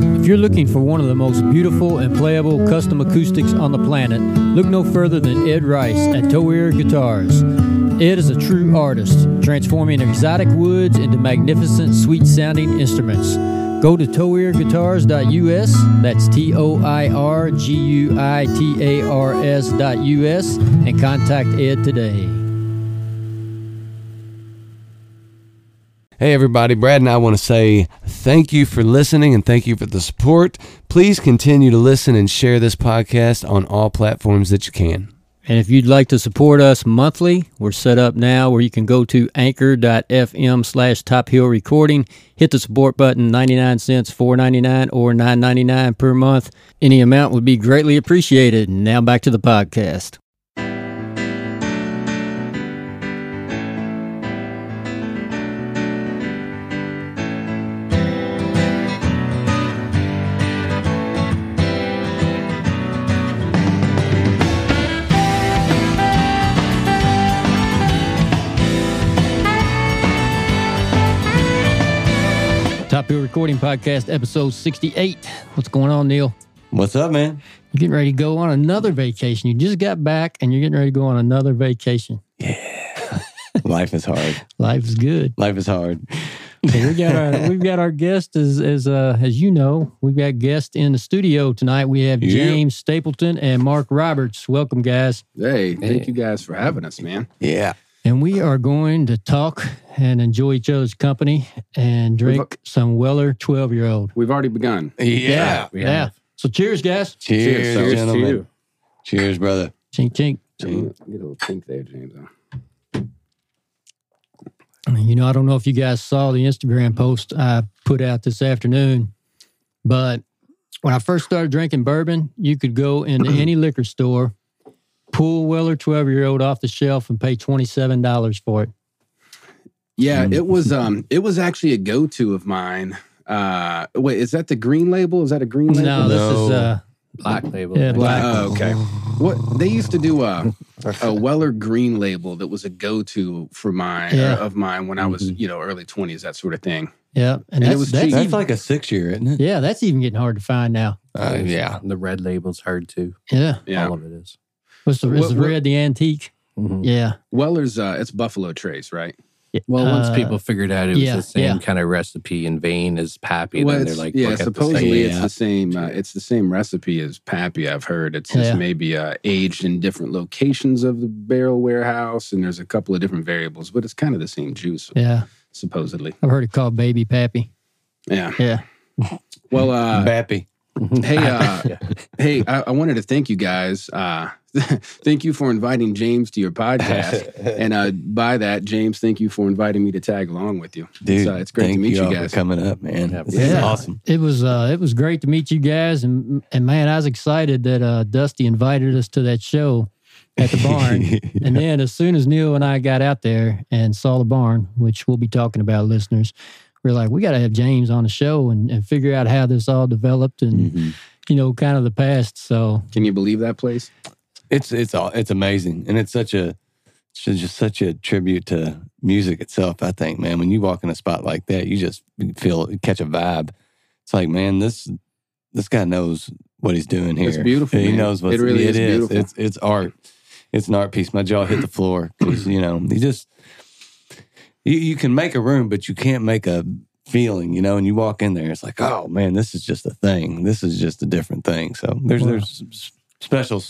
If you're looking for one of the most beautiful and playable custom acoustics on the planet, look no further than Ed Rice at Toeir Guitars. Ed is a true artist, transforming exotic woods into magnificent, sweet-sounding instruments. Go to toeirguitars.us, that's toeirguitars.us, and contact Ed today. Hey everybody, Brad and I want to say thank you for listening and thank you for the support. Please continue to listen and share this podcast on all platforms that you can. And if you'd like to support us monthly, we're set up now where you can go to anchor.fm/Top Hill Recording, hit the support button, 99 cents, $4.99 or $9.99 per month. Any amount would be greatly appreciated. Now back to the podcast. Recording Podcast, episode 68. What's going on, Neil? What's up, man? You're getting ready to go on another vacation. You just got back, and you're getting ready to go on another vacation. Yeah. Life is hard. Life is good. Life is hard. So we've got our guest, as you know, we've got guests in the studio tonight. We have James Stapleton and Mark Roberts. Welcome, guys. Hey, thank you guys for having us, man. Yeah. And we are going to talk and enjoy each other's company and drink some Weller 12-year-old. We've already begun. Yeah. So cheers, guys. Cheers gentlemen. To you. Cheers, brother. Chink, chink. Chink. Get a little chink there, James. You know, I don't know if you guys saw the Instagram post I put out this afternoon, but when I first started drinking bourbon, you could go into any liquor store, pull Weller 12-year-old off the shelf and pay $27 for it. Yeah, it was actually a go-to of mine. Wait, is that the green label? Is that a green label? No, this is black label. Yeah, black. Oh, okay. What they used to do a Weller green label that was a go-to for mine of mine when I was early 20s, that sort of thing. Yeah, and it was cheap. That's like a 6-year, isn't it? Yeah, that's even getting hard to find now. Yeah, the red label's hard too. Yeah, all of it is. Is the red the antique? Mm-hmm. Yeah. Weller's, it's Buffalo Trace, right? Yeah. Well, once people figured out it was the same kind of recipe and vein as Pappy, then they're like, supposedly it's the same recipe as Pappy, I've heard. It's just maybe aged in different locations of the barrel warehouse, and there's a couple of different variables, but it's kind of the same juice, supposedly. I've heard it called Baby Pappy. Yeah. Yeah. Well, Bappy. Hey! I wanted to thank you guys. Thank you for inviting James to your podcast, and by that, James, thank you for inviting me to tag along with you. Dude, it's great to meet you guys. For coming up, man. This is awesome. It was great to meet you guys, and man, I was excited that Dusty invited us to that show at the barn, and then as soon as Neil and I got out there and saw the barn, which we'll be talking about, listeners. We're like, we got to have James on the show and figure out how this all developed and, kind of the past. So, can you believe that place? It's amazing. And it's such a tribute to music itself, I think, man. When you walk in a spot like that, you just catch a vibe. It's like, man, this guy knows what he's doing here. It's beautiful. He knows what it really is. Beautiful. It's art. It's an art piece. My jaw hit the floor because, he just... You can make a room, but you can't make a feeling, and you walk in there, it's like, oh, man, this is just a thing. This is just a different thing. So there's special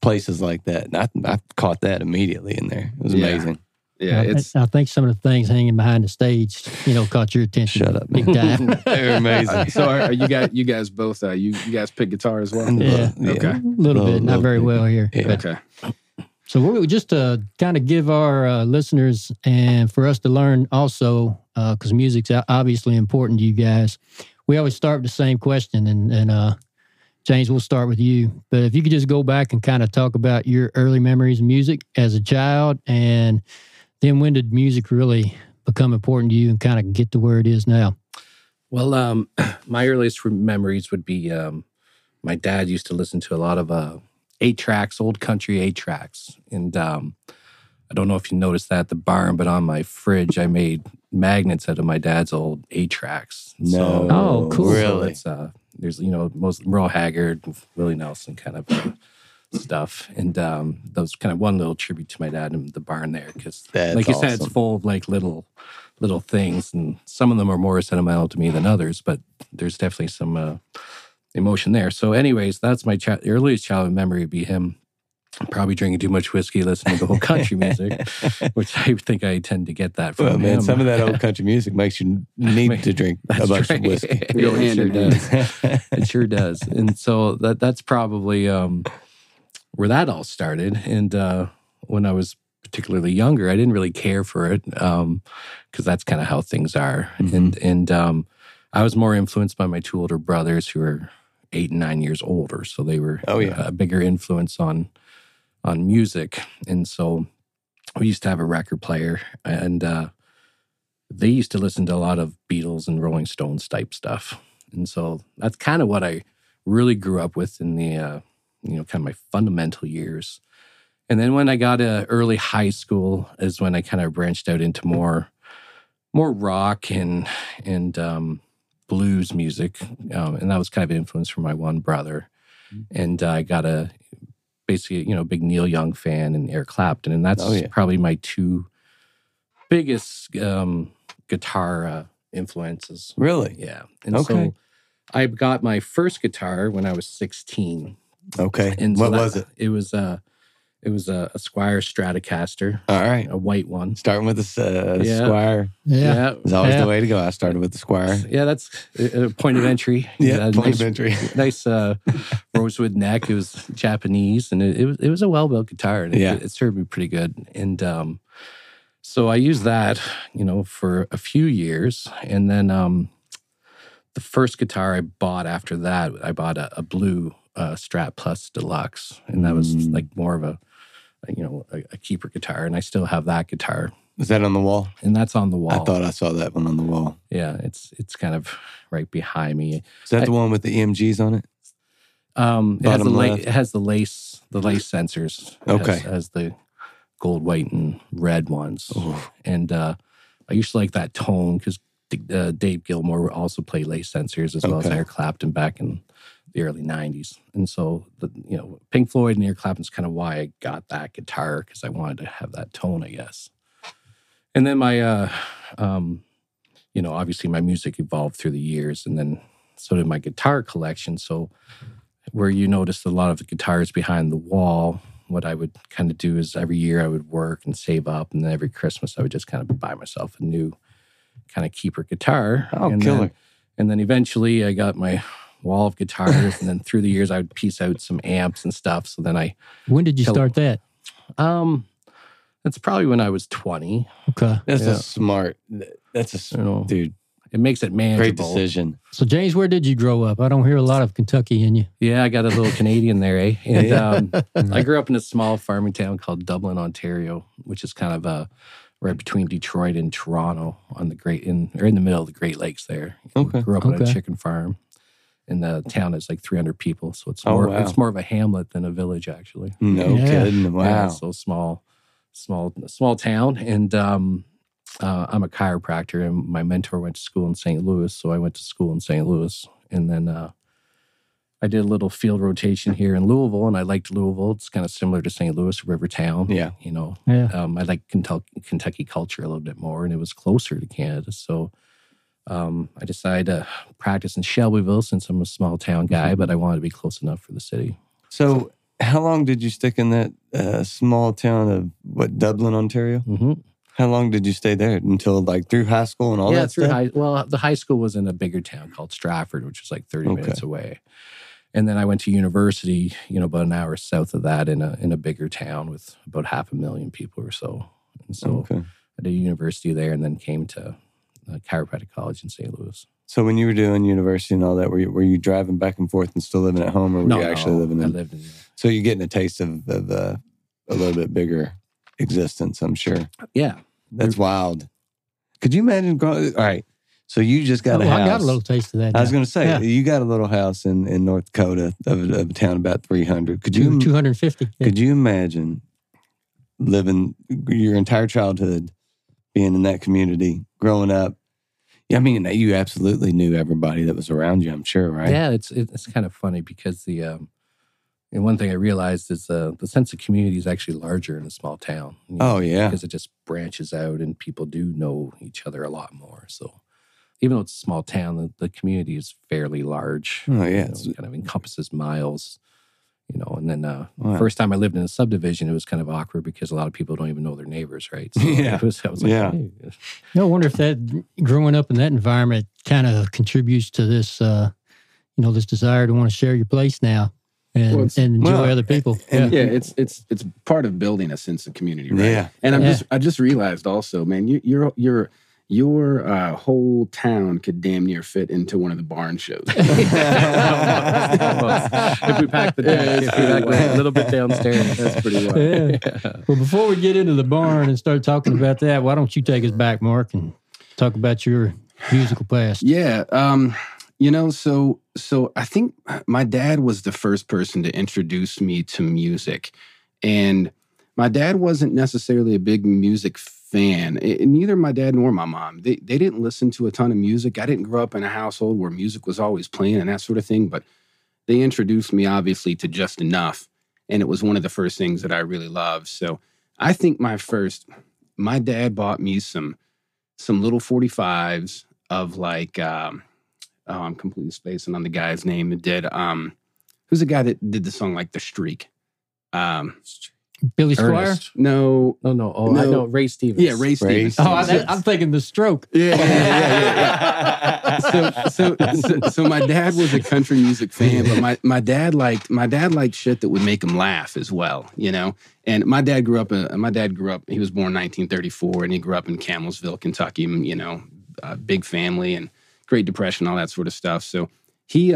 places like that, and I caught that immediately in there. It was amazing. Yeah, I think some of the things hanging behind the stage, caught your attention. Shut up, man. Big time. They're amazing. So are you guys both, you guys pick guitar as well? Yeah. Okay. A little bit, not very well here. Yeah. Okay. So we're just to kind of give our listeners and for us to learn also, because music's obviously important to you guys, we always start with the same question. And James, we'll start with you. But if you could just go back and kind of talk about your early memories of music as a child, and then when did music really become important to you and kind of get to where it is now? Well, my earliest memories would be my dad used to listen to a lot of 8-tracks, old country 8-tracks. And I don't know if you noticed that at the barn, but on my fridge, I made magnets out of my dad's old 8-tracks. No. So, oh, cool. Really? So it's, there's, you know, most Merle Haggard, Willie Nelson kind of stuff. And that was kind of one little tribute to my dad in the barn there. Because like you said, it's full of like little things. And some of them are more sentimental to me than others, but there's definitely some emotion there. So anyways, that's my earliest childhood memory would be him probably drinking too much whiskey, listening to old country music, which I think I tend to get that from him. Some of that old country music makes you need to drink a bunch of whiskey. It sure does. It sure does. And so that's probably where that all started. And when I was particularly younger, I didn't really care for it because that's kind of how things are. Mm-hmm. And I was more influenced by my two older brothers who were 8 and 9 years older. So they were a bigger influence on music. And so we used to have a record player, and they used to listen to a lot of Beatles and Rolling Stones type stuff. And so that's kind of what I really grew up with in the, kind of my fundamental years. And then when I got to early high school is when I kind of branched out into more rock and blues music. And that was kind of an influence from my one brother. And I got a basically, big Neil Young fan and Eric Clapton. And that's probably my two biggest guitar influences. Really? Yeah. And so I got my first guitar when I was 16. Okay. And so what was it? It was a Squire Stratocaster. All right. A white one. Starting with a Squire. Yeah. It's always the way to go. I started with the Squire. Yeah, that's a point of entry. Entry. Nice rosewood neck. It was Japanese, and it was a well-built guitar. And it served me pretty good. And so I used that, for a few years. And then the first guitar I bought after that, I bought a blue Strat Plus Deluxe. And that was like more of a keeper guitar, and I still have that guitar. Is that on the wall? And that's on the wall. I thought I saw that one on the wall. Yeah, it's kind of right behind me. Is that the one with the EMGs on it? It has the lace sensors. Okay, has the gold, white, and red ones. Ooh. And I used to like that tone because Dave Gilmour would also play lace sensors as well as Eric Clapton back in the early 90s. And so, Pink Floyd and Eric Clapton's kind of why I got that guitar, because I wanted to have that tone, I guess. And then my, obviously my music evolved through the years, and then so did my guitar collection. So where you noticed a lot of the guitars behind the wall, what I would kind of do is every year I would work and save up, and then every Christmas I would just kind of buy myself a new kind of keeper guitar. Oh, and killer. Then eventually I got my wall of guitars, and then through the years I would piece out some amps and stuff. So then when did you start that? That's probably when I was 20. Okay, dude. It makes it manageable. Great decision. So James, where did you grow up? I don't hear a lot of Kentucky in you. Yeah, I got a little Canadian there, eh? And I grew up in a small farming town called Dublin, Ontario, which is kind of right between Detroit and Toronto, in the middle of the Great Lakes there. Okay, grew up on a chicken farm. And the town is like 300 people, so it's more of a hamlet than a village, actually. No kidding! Wow, so small town. And I'm a chiropractor, and my mentor went to school in St. Louis, so I went to school in St. Louis, and then I did a little field rotation here in Louisville, and I liked Louisville. It's kind of similar to St. Louis, river town. Yeah, I like Kentucky culture a little bit more, and it was closer to Canada, so. I decided to practice in Shelbyville since I'm a small town guy, but I wanted to be close enough for the city. So how long did you stick in that small town of, Dublin, Ontario? Mm-hmm. How long did you stay there? Until through high school and all that stuff? Yeah, the high school was in a bigger town called Stratford, which was 30 minutes away. And then I went to university, about an hour south of that in a bigger town with about 500,000 people or so. And so I did university there and then came to chiropractic college in St. Louis. So when you were doing university and all that, were you driving back and forth and still living at home, or were you actually living in? I lived in. So you're getting a taste of a little bit bigger existence, I'm sure. Yeah, that's wild. Could you imagine growing? All right, So you just got a house. I got a little taste of that. I was going to say, you got a little house in North Dakota of a town about 300. Could you 250? Yeah. Could you imagine living your entire childhood being in that community, growing up? Yeah, I mean, you absolutely knew everybody that was around you, I'm sure, right? Yeah, it's kind of funny because the and one thing I realized is the sense of community is actually larger in a small town. You know, because it just branches out and people do know each other a lot more. So even though it's a small town, the community is fairly large. Oh, yeah. You know, it kind of encompasses miles, you know. And then the first time I lived in a subdivision, it was kind of awkward because a lot of people don't even know their neighbors, right? So I was like, hey. No wonder if that growing up in that environment kind of contributes to this, you know, this desire to want to share your place now and enjoy other people. And, it's part of building a sense of community, right? Yeah. And I just realized also, man, your whole town could damn near fit into one of the barn shows. Almost. If we pack the deck, a little bit downstairs, that's pretty well. Yeah. Yeah. Well, before we get into the barn and start talking about that, why don't you take us back, Mark, and talk about your musical past? Yeah, you know, so I think my dad was the first person to introduce me to music, and my dad wasn't necessarily a big music fan. Neither my dad nor my mom. They didn't listen to a ton of music. I didn't grow up in a household where music was always playing and that sort of thing, but they introduced me, obviously, to just enough, and it was one of the first things that I really loved. So I think my dad bought me some little 45s of like, I'm completely spacing on the guy's name that did, who's the guy that did the song like The Streak? Billy Squire? Ernest. No. Oh, no. I know. Ray Stevens. Yeah, Ray Stevens. Oh, I'm thinking The Stroke. Yeah. So my dad was a country music fan, but my dad liked shit that would make him laugh as well, you know. And my dad grew up. He was born in 1934, and he grew up in Camelsville, Kentucky. You know, big family and Great Depression, all that sort of stuff. So he,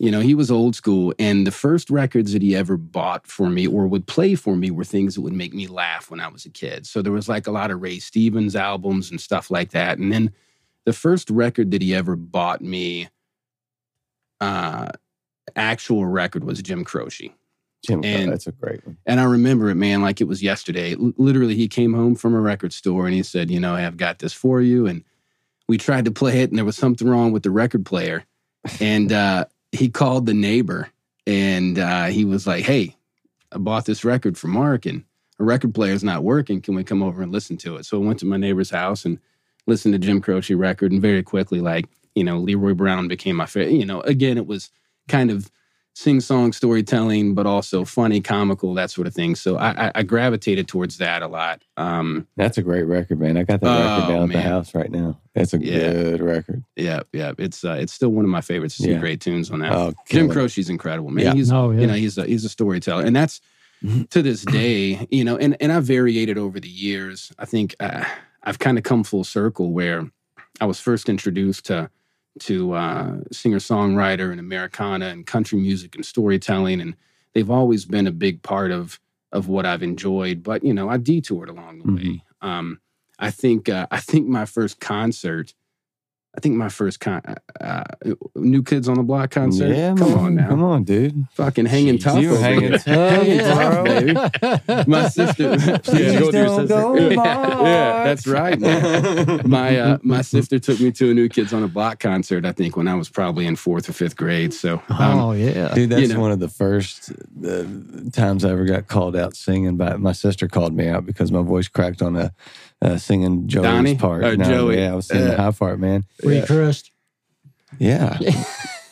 you know, he was old school, and the first records that he ever bought for me or would play for me were things that would make me laugh when I was a kid. So there was like a lot of Ray Stevens albums and stuff like that. And then the first record that he ever bought me, actual record, was Jim Croce. That's a great one. And I remember it, man, like it was yesterday. Literally, he came home from a record store and he said, you know, I've got this for you. And we tried to play it and there was something wrong with the record player. And, he called the neighbor and he was like, hey, I bought this record for Mark and a record player's not working. Can we come over and listen to it? So I went to my neighbor's house and listened to Jim Croce record, and very quickly, like, you know, Leroy Brown became my favorite. You know, again, it was kind of sing-song storytelling, but also funny, comical, that sort of thing. So I gravitated towards that a lot. That's a great record, man. I got that record down at the house right now. That's a good record. Yeah. It's still one of my favorites. There's some great tunes on that. Oh, Jim Croce's incredible, man. Yeah. You know, he's a storyteller, and that's to this day. You know, and I variated over the years. I think I've kind of come full circle where I was first introduced to singer-songwriter and Americana and country music and storytelling, and they've always been a big part of what I've enjoyed. But, you know, I detoured along the way. I think my first New Kids on the Block concert. Yeah, come on, dude. Fucking hanging tough. You were hanging tough, baby. My sister. Yeah, that's right, man. My sister took me to a New Kids on the Block concert, I think, when I was probably in 4th or 5th grade. So, dude, that's one of the first times I ever got called out singing. My sister called me out because my voice cracked on a singing Joey's part. Joey. Yeah, I was singing the high part, man. Crust. Yeah.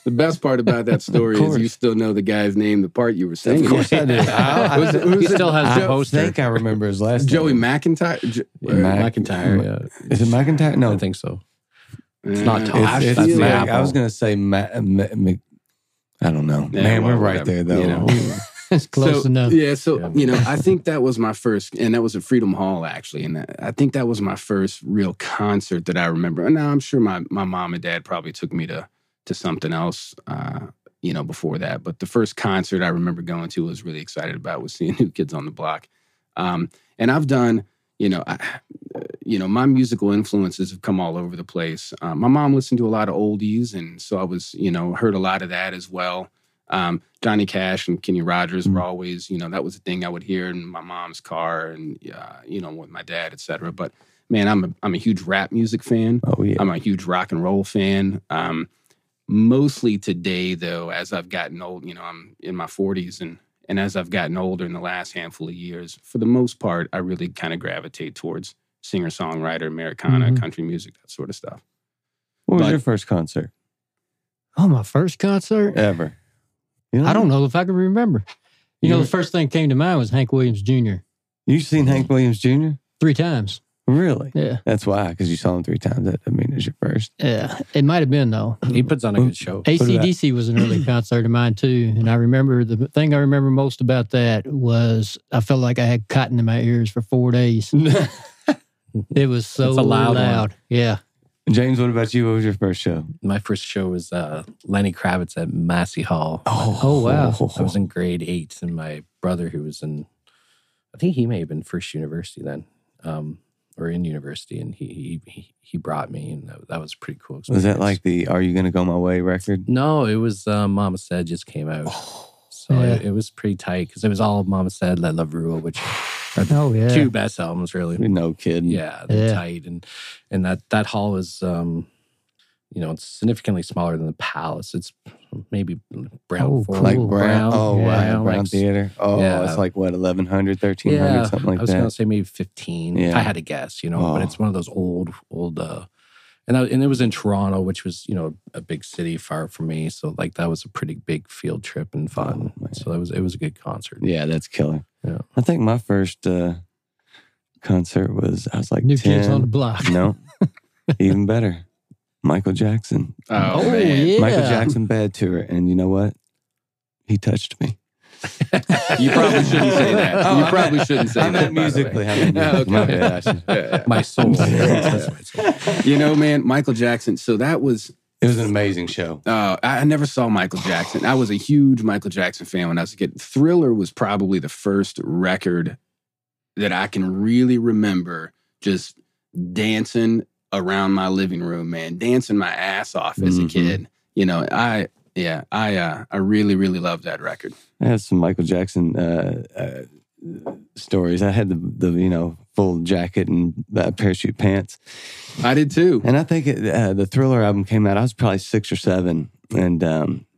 The best part about that story is you still know the guy's name, the part you were singing. Of course I do. He still has the poster. I think I remember his last name. Joey McIntyre? McIntyre. Yeah. Is it McIntyre? No. I think so. It's not Tosh. I was going to say I don't know. Yeah, man, we're right there, though. You know. It's close enough. Yeah, you know, I think that was my first, and that was at Freedom Hall, actually. And I think that was my first real concert that I remember. And now I'm sure my mom and dad probably took me to something else, you know, before that. But the first concert I remember going to, was really excited about, was seeing New Kids on the Block. And I've done, you know, my musical influences have come all over the place. My mom listened to a lot of oldies, and so I was, you know, heard a lot of that as well. Johnny Cash and Kenny Rogers were always, you know, that was the thing I would hear in my mom's car and, you know, with my dad, et cetera. But man, I'm a huge rap music fan. Oh yeah, I'm a huge rock and roll fan. Mostly today, though, as I've gotten old, you know, I'm in my 40s, and as I've gotten older in the last handful of years, for the most part, I really kind of gravitate towards singer-songwriter, Americana, country music, that sort of stuff. What was your first concert? Oh, my first concert? Ever. You know? I don't know if I can remember. You know, the first thing that came to mind was Hank Williams Jr. You've seen Hank Williams Jr.? 3 times. Really? Yeah. That's why, because you saw him 3 times. I mean, it's your first. Yeah. It might have been, though. He puts on a good show. AC/DC was an early concert of mine, too. And I remember, the thing I remember most about that was I felt like I had cotton in my ears for 4 days. It was so loud. Yeah. James, what about you? What was your first show? My first show was Lenny Kravitz at Massey Hall. Oh, wow. I was in grade 8, and my brother, who was in, I think he may have been first university then, or in university, and he brought me, and that was a pretty cool experience. Was that like the Are You Gonna Go My Way record? No, it was Mama Said just came out. It was pretty tight, because it was all Mama Said, La Rua, which... Two best albums, really. No kidding. Yeah, they're tight. And that hall was, you know, it's significantly smaller than the Palace. It's maybe Brown. Oh, yeah. Wow. Brown Theater. Oh, yeah. It's like, what, 1,100, 1,300, something like that. I was going to say maybe 15. Yeah. I had to guess, you know. But it's one of those old... And it was in Toronto, which was, you know, a big city far from me. So, like, that was a pretty big field trip and fun. Oh, so it was a good concert. Yeah, that's killer. Yeah. I think my first concert was, I was like New 10. Kids on the Block. No, even better. Michael Jackson. Oh, man. Yeah. Michael Jackson Bad Tour. And you know what? He touched me. You probably shouldn't say that. You probably shouldn't say that. Musically. My soul. You know, man, Michael Jackson. So that was... It was an amazing show. I never saw Michael Jackson. I was a huge Michael Jackson fan when I was a kid. Thriller was probably the first record that I can really remember just dancing around my living room, man. Dancing my ass off as a kid. You know, I really, really loved that record. I have some Michael Jackson stories. I had the you know, full jacket and parachute pants. I did too. And I think the Thriller album came out, I was probably 6 or 7. And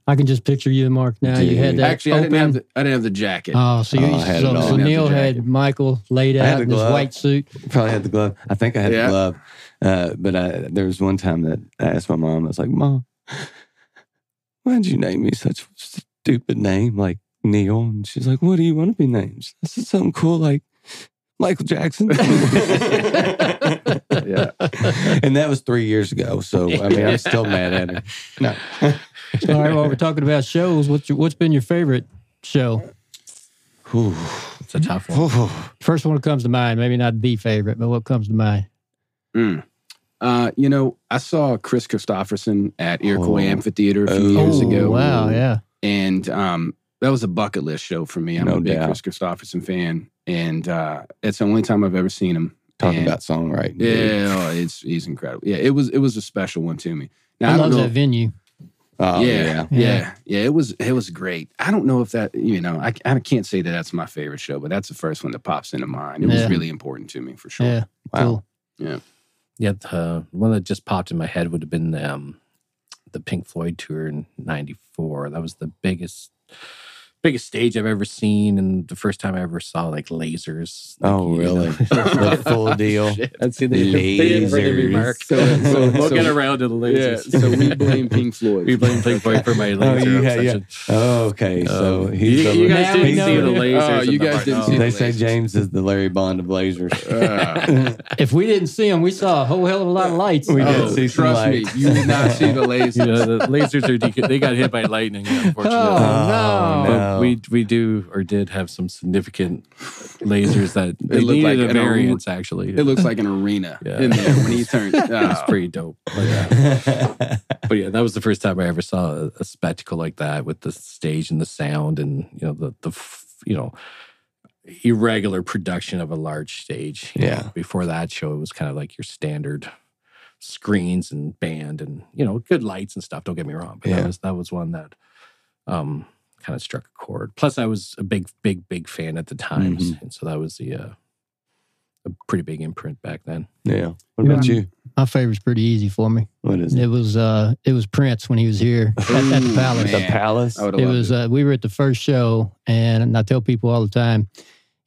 I can just picture you, Mark, now. Dude. You had that. Actually, I didn't have the jacket. Oh, so Neil had Michael laid out in his white suit. Probably had the glove. I think I had the glove. But there was one time that I asked my mom, I was like, Mom, why'd you name me such a stupid name like Neil? And she's like, what do you want to be named? I said, something cool like Michael Jackson. Yeah. And that was 3 years ago. So, I mean, I'm still mad at her. No. All right, well, we're talking about shows. What's been your favorite show? Ooh, it's a tough one. Ooh. First one that comes to mind. Maybe not the favorite, but what comes to mind? You know, I saw Chris Kristofferson at Iroquois Amphitheater a few years ago. Wow, yeah. And that was a bucket list show for me. I'm a big Chris Kristofferson fan. And it's the only time I've ever seen him. Talking about songwriting. Yeah, he's incredible. Yeah, it was a special one to me. Now, I love that venue. Oh, yeah. It was great. I don't know if that, you know, I can't say that that's my favorite show, but that's the first one that pops into mind. It was really important to me for sure. Yeah, wow. Cool. Yeah. Yeah, the one that just popped in my head would have been the Pink Floyd tour in '94. That was the biggest stage I've ever seen, and the first time I ever saw like lasers. Really? The full deal. I'd see the lasers. So we'll get around to the lasers. Yeah, so we blame Pink Floyd. We blame Pink Floyd for my laser obsession. Okay, so he's you guys didn't see the lasers. You guys didn't see. They say James is the Larry Bond of lasers. If we didn't see them, we saw a whole hell of a lot of lights. We did see some lights. Trust me, you did not see the lasers. You know, the lasers they got hit by lightning, unfortunately. Oh no. We do or did have some significant lasers that it looked like a variance, actually. It looks like an arena in there when he turned. It's pretty dope. But that was the first time I ever saw a spectacle like that with the stage and the sound and, you know, the irregular production of a large stage. You know, before that show, it was kind of like your standard screens and band and, you know, good lights and stuff. Don't get me wrong. But that was one that kind of struck a chord. Plus, I was a big fan at the time. Mm-hmm. And so that was a pretty big imprint back then. Yeah. What about you? My favorite's pretty easy for me. What is it? It was Prince when he was here at the Palace. Man. The Palace? It was. We were at the first show, and I tell people all the time,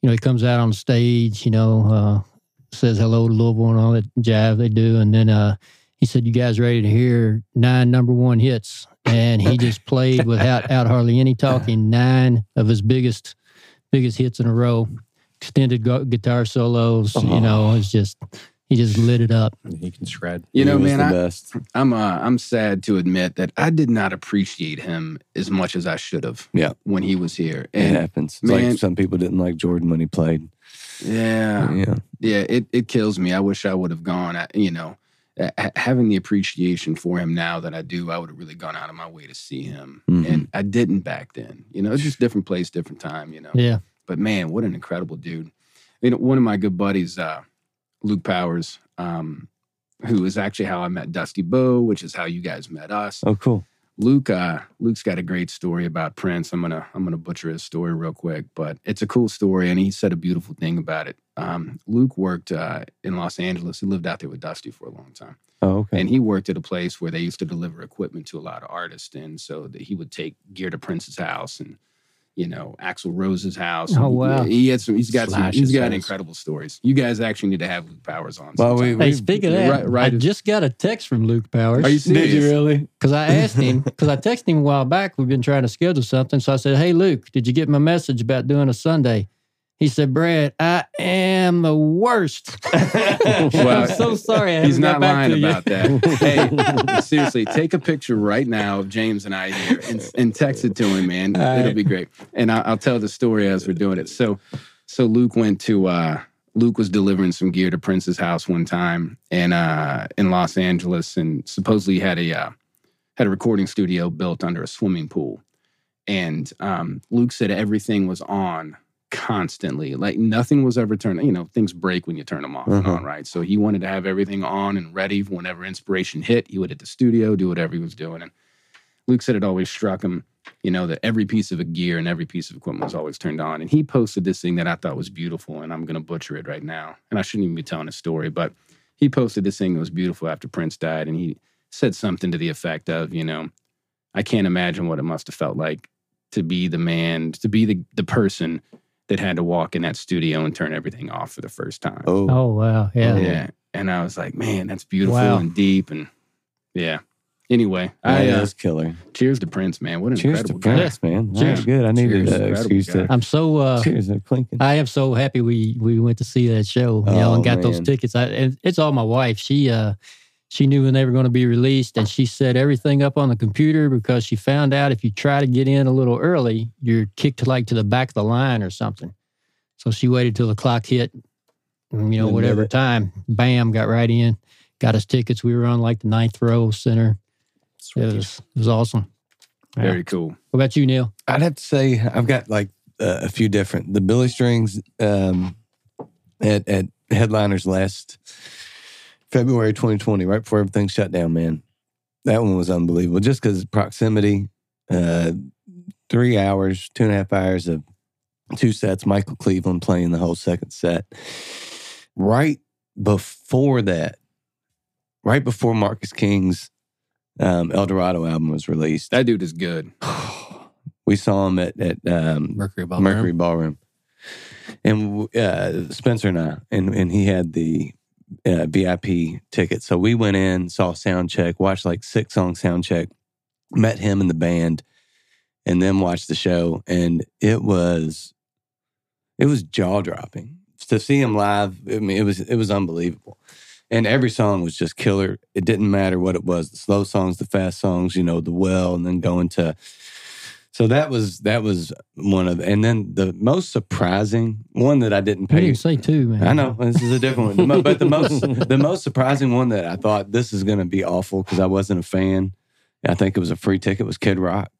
you know, he comes out on stage, you know, says hello to Louisville and all that jive they do. And then he said, you guys ready to hear 9 number one hits? And he just played without hardly any talking 9 of his biggest hits in a row. Extended guitar solos, you know, it's just, he just lit it up. He can shred. You know, man, I'm sad to admit that I did not appreciate him as much as I should have when he was here. And it happens. It's like some people didn't like Jordan when he played. Yeah. Yeah, yeah, it kills me. I wish I would have gone, having the appreciation for him now that I do, I would have really gone out of my way to see him. Mm-hmm. And I didn't back then. You know, it's just different place, different time, you know. Yeah. But man, what an incredible dude. You know, one of my good buddies, Luke Powers, who is actually how I met Dusty Bowe, which is how you guys met us. Oh, cool. Luke's got a great story about Prince. I'm gonna butcher his story real quick, but it's a cool story, and he said a beautiful thing about it. Luke worked in Los Angeles. He lived out there with Dusty for a long time. Oh, okay. And he worked at a place where they used to deliver equipment to a lot of artists, and so that he would take gear to Prince's house and, you know, Axl Rose's house. Oh, wow. He's got incredible stories. You guys actually need to have Luke Powers on. Well, hey, speaking of that, I just got a text from Luke Powers. Are you serious? Did you really? Because I asked him, because I texted him a while back. We've been trying to schedule something. So I said, hey, Luke, did you get my message about doing a Sunday? He said, Brad, I am the worst. Well, I'm so sorry. He's not lying about that. Hey, seriously, take a picture right now of James and I here and text it to him, man. All It'll be great. And I'll tell the story as we're doing it. So Luke went to, Luke was delivering some gear to Prince's house one time and in Los Angeles, and supposedly had a recording studio built under a swimming pool. And Luke said everything was on constantly, like nothing was ever turned. You know, things break when you turn them off and on, right? So he wanted to have everything on and ready. Whenever inspiration hit, he would hit the studio, do whatever he was doing. And Luke said it always struck him, you know, that every piece of gear and every piece of equipment was always turned on. And he posted this thing that I thought was beautiful, and I'm going to butcher it right now. And I shouldn't even be telling a story, but he posted this thing that was beautiful after Prince died, and he said something to the effect of, you know, I can't imagine what it must have felt like to be the man, to be the person that had to walk in that studio and turn everything off for the first time. Oh wow. Yeah. Yeah. And I was like, man, that's beautiful and deep. And yeah. Anyway. That was killer. Cheers to Prince, man. What an incredible guy. Cheers to Prince, man. That was good. I needed an excuse to... I'm so... cheers to Clinkin. I am so happy we went to see that show, you know, and got those tickets. And it's all my wife. She knew when they were going to be released, and she set everything up on the computer because she found out if you try to get in a little early, you're kicked like to the back of the line or something. So she waited till the clock hit, you know, whatever time. Bam, got right in, got us tickets. We were on like the 9th row center. It was awesome. Very cool. What about you, Neil? I'd have to say I've got like a few different. The Billy Strings at Headliners last February 2020, right before everything shut down, man. That one was unbelievable. Just because proximity, 3 hours, 2.5 hours of 2 sets, Michael Cleveland playing the whole second set. Right before that, right before Marcus King's El Dorado album was released. That dude is good. We saw him at Mercury Ballroom. And Spencer and I, and he had the... VIP ticket. So we went in, saw sound check, watched like 6-song sound check, met him and the band, and then watched the show. And it was jaw dropping to see him live. I mean, it was unbelievable. And every song was just killer. It didn't matter what it was, the slow songs, the fast songs, you know, the well, and then going to. So that was one of, and then the most surprising one that I didn't pay. You didn't say two, man. I know this is a different one, but the most surprising one that I thought this is going to be awful because I wasn't a fan. I think it was a free ticket. Was Kid Rock.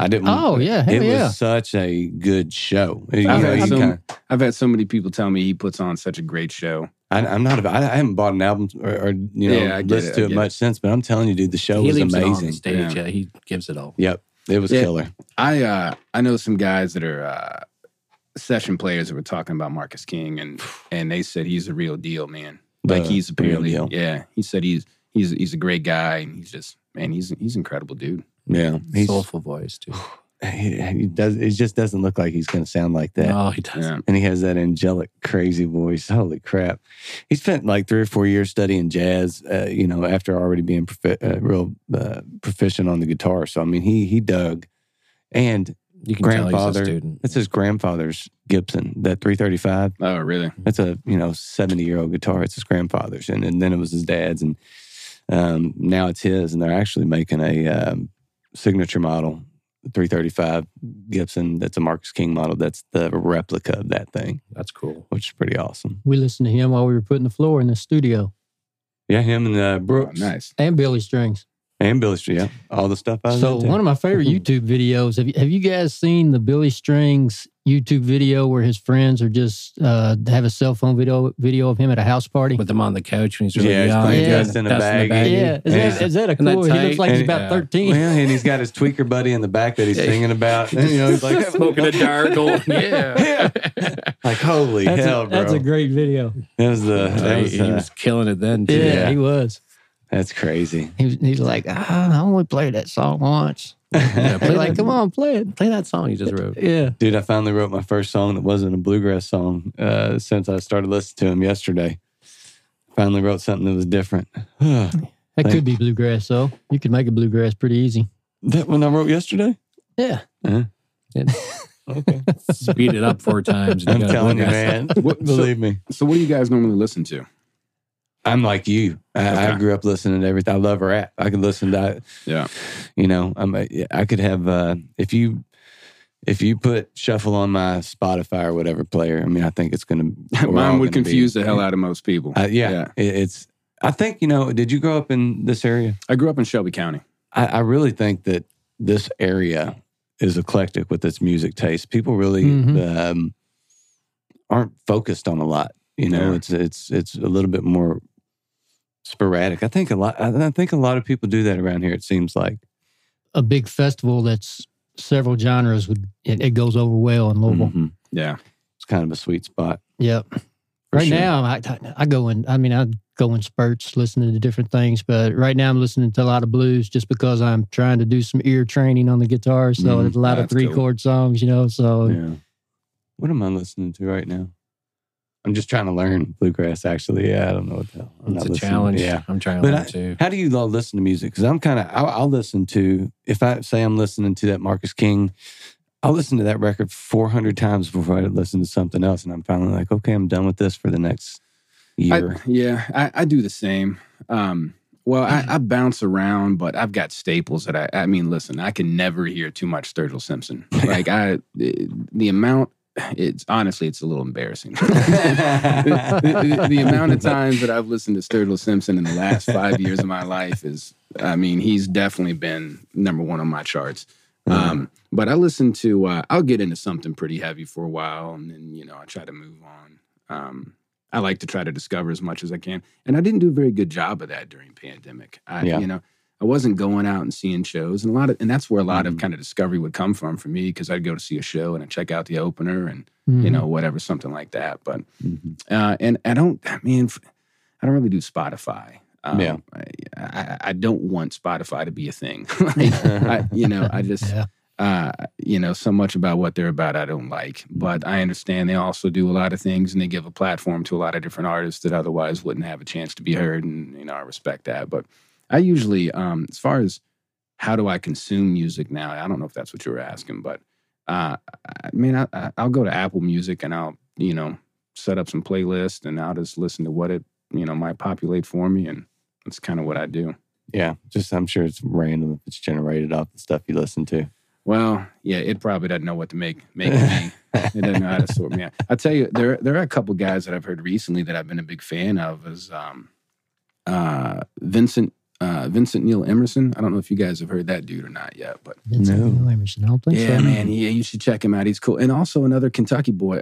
I didn't. Oh, yeah. Hell, it was such a good show. I've had so many people tell me he puts on such a great show. I haven't bought an album or listened to it much since, but I'm telling you, dude, the show was amazing. He leaves it on the stage. Yeah, he gives it all. Yep. It was killer. I know some guys that are session players that were talking about Marcus King, and they said he's a real deal, man. Like he's apparently, yeah. He said he's a great guy, and he's just, man, he's an incredible dude. Yeah, he's soulful voice too. He does. It just doesn't look like he's going to sound like that. No, he doesn't. Yeah. And he has that angelic, crazy voice. Holy crap! He spent like 3 or 4 years studying jazz. After already being proficient on the guitar. So I mean, he dug. And you can tell he's a student. That's his grandfather's Gibson, that 335. Oh, really? That's a 70-year-old guitar. It's his grandfather's, and then it was his dad's, and now it's his. And they're actually making a signature model. 335 Gibson. That's a Marcus King model. That's the replica of that thing. That's cool. Which is pretty awesome. We listened to him while we were putting the floor in the studio. Yeah, him and Brooks. Oh, nice. And Billy Strings. Yeah. All the stuff I was into. So one of my favorite YouTube videos, have you guys seen the Billy Strings YouTube video where his friends are just have a cell phone video of him at a house party? With him on the couch when he's really young. Yeah, he's in a bag. Yeah. Is that a cool? He looks like he's about 13. Well, and he's got his tweaker buddy in the back that he's singing about. And, he's like smoking a dargle. Yeah. Like, holy hell, bro. That's a great video. He was killing it then, too. Yeah, he was. That's crazy. He's like, I only played that song once. Yeah, come on, play it. Play that song you just wrote. Yeah. Dude, I finally wrote my first song that wasn't a bluegrass song since I started listening to him yesterday. Finally wrote something that was different. That could be bluegrass, though. You could make a bluegrass pretty easy. That one I wrote yesterday? Yeah. Okay. Speed it up 4 times. I'm telling you, man. Believe me. So what do you guys normally listen to? I'm like you. I grew up listening to everything. I love rap. I could listen to it. Yeah. I could have, if you put shuffle on my Spotify or whatever player, I mean, I think it's going to... Mine would confuse the hell out of most people. I think, did you grow up in this area? I grew up in Shelby County. I really think that this area is eclectic with its music taste. People really aren't focused on a lot. It's a little bit more sporadic. I think a lot of people do that around here. It seems like a big festival that's several genres it goes over well in Louisville. Mm-hmm. Yeah, it's kind of a sweet spot. Yep. Now, I go in spurts listening to different things, but right now I'm listening to a lot of blues just because I'm trying to do some ear training on the guitar. So there's a lot of three-chord songs. What am I listening to right now? I'm just trying to learn bluegrass, actually. Yeah, I don't know what the hell. It's a challenge. Yeah, I'm trying to learn too. How do you all listen to music? Because I'm kind of, I'll listen to, if I say I'm listening to that Marcus King, I'll listen to that record 400 times before I listen to something else. And I'm finally like, okay, I'm done with this for the next year. I do the same. I bounce around, but I've got staples that I can never hear too much Sturgill Simpson. Like, the amount. It's honestly a little embarrassing. the amount of times that I've listened to Sturgill Simpson in the last 5 years of my life is, he's definitely been number one on my charts. But I listen to, I'll get into something pretty heavy for a while, and then, I try to move on. I like to try to discover as much as I can. And I didn't do a very good job of that during pandemic. I wasn't going out and seeing shows, and that's where a lot of kind of discovery would come from me, because I'd go to see a show and I'd check out the opener and whatever, something like that. But and I don't really do Spotify. I don't want Spotify to be a thing. So much about what they're about I don't like, but I understand they also do a lot of things, and they give a platform to a lot of different artists that otherwise wouldn't have a chance to be heard, and I respect that, but. I usually, as far as how do I consume music now, I don't know if that's what you were asking, but I'll go to Apple Music and I'll, set up some playlists, and I'll just listen to what it, might populate for me, and that's kind of what I do. Yeah, just I'm sure it's random if it's generated off the stuff you listen to. Well, yeah, it probably doesn't know what to make me. It doesn't know how to sort me out. I tell you, there are a couple guys that I've heard recently that I've been a big fan of is Vincent Vincent Neil Emerson. I don't know if you guys have heard that dude or not yet, but Vincent Neil Emerson. I don't think so. Man. Yeah, you should check him out. He's cool. And also another Kentucky boy.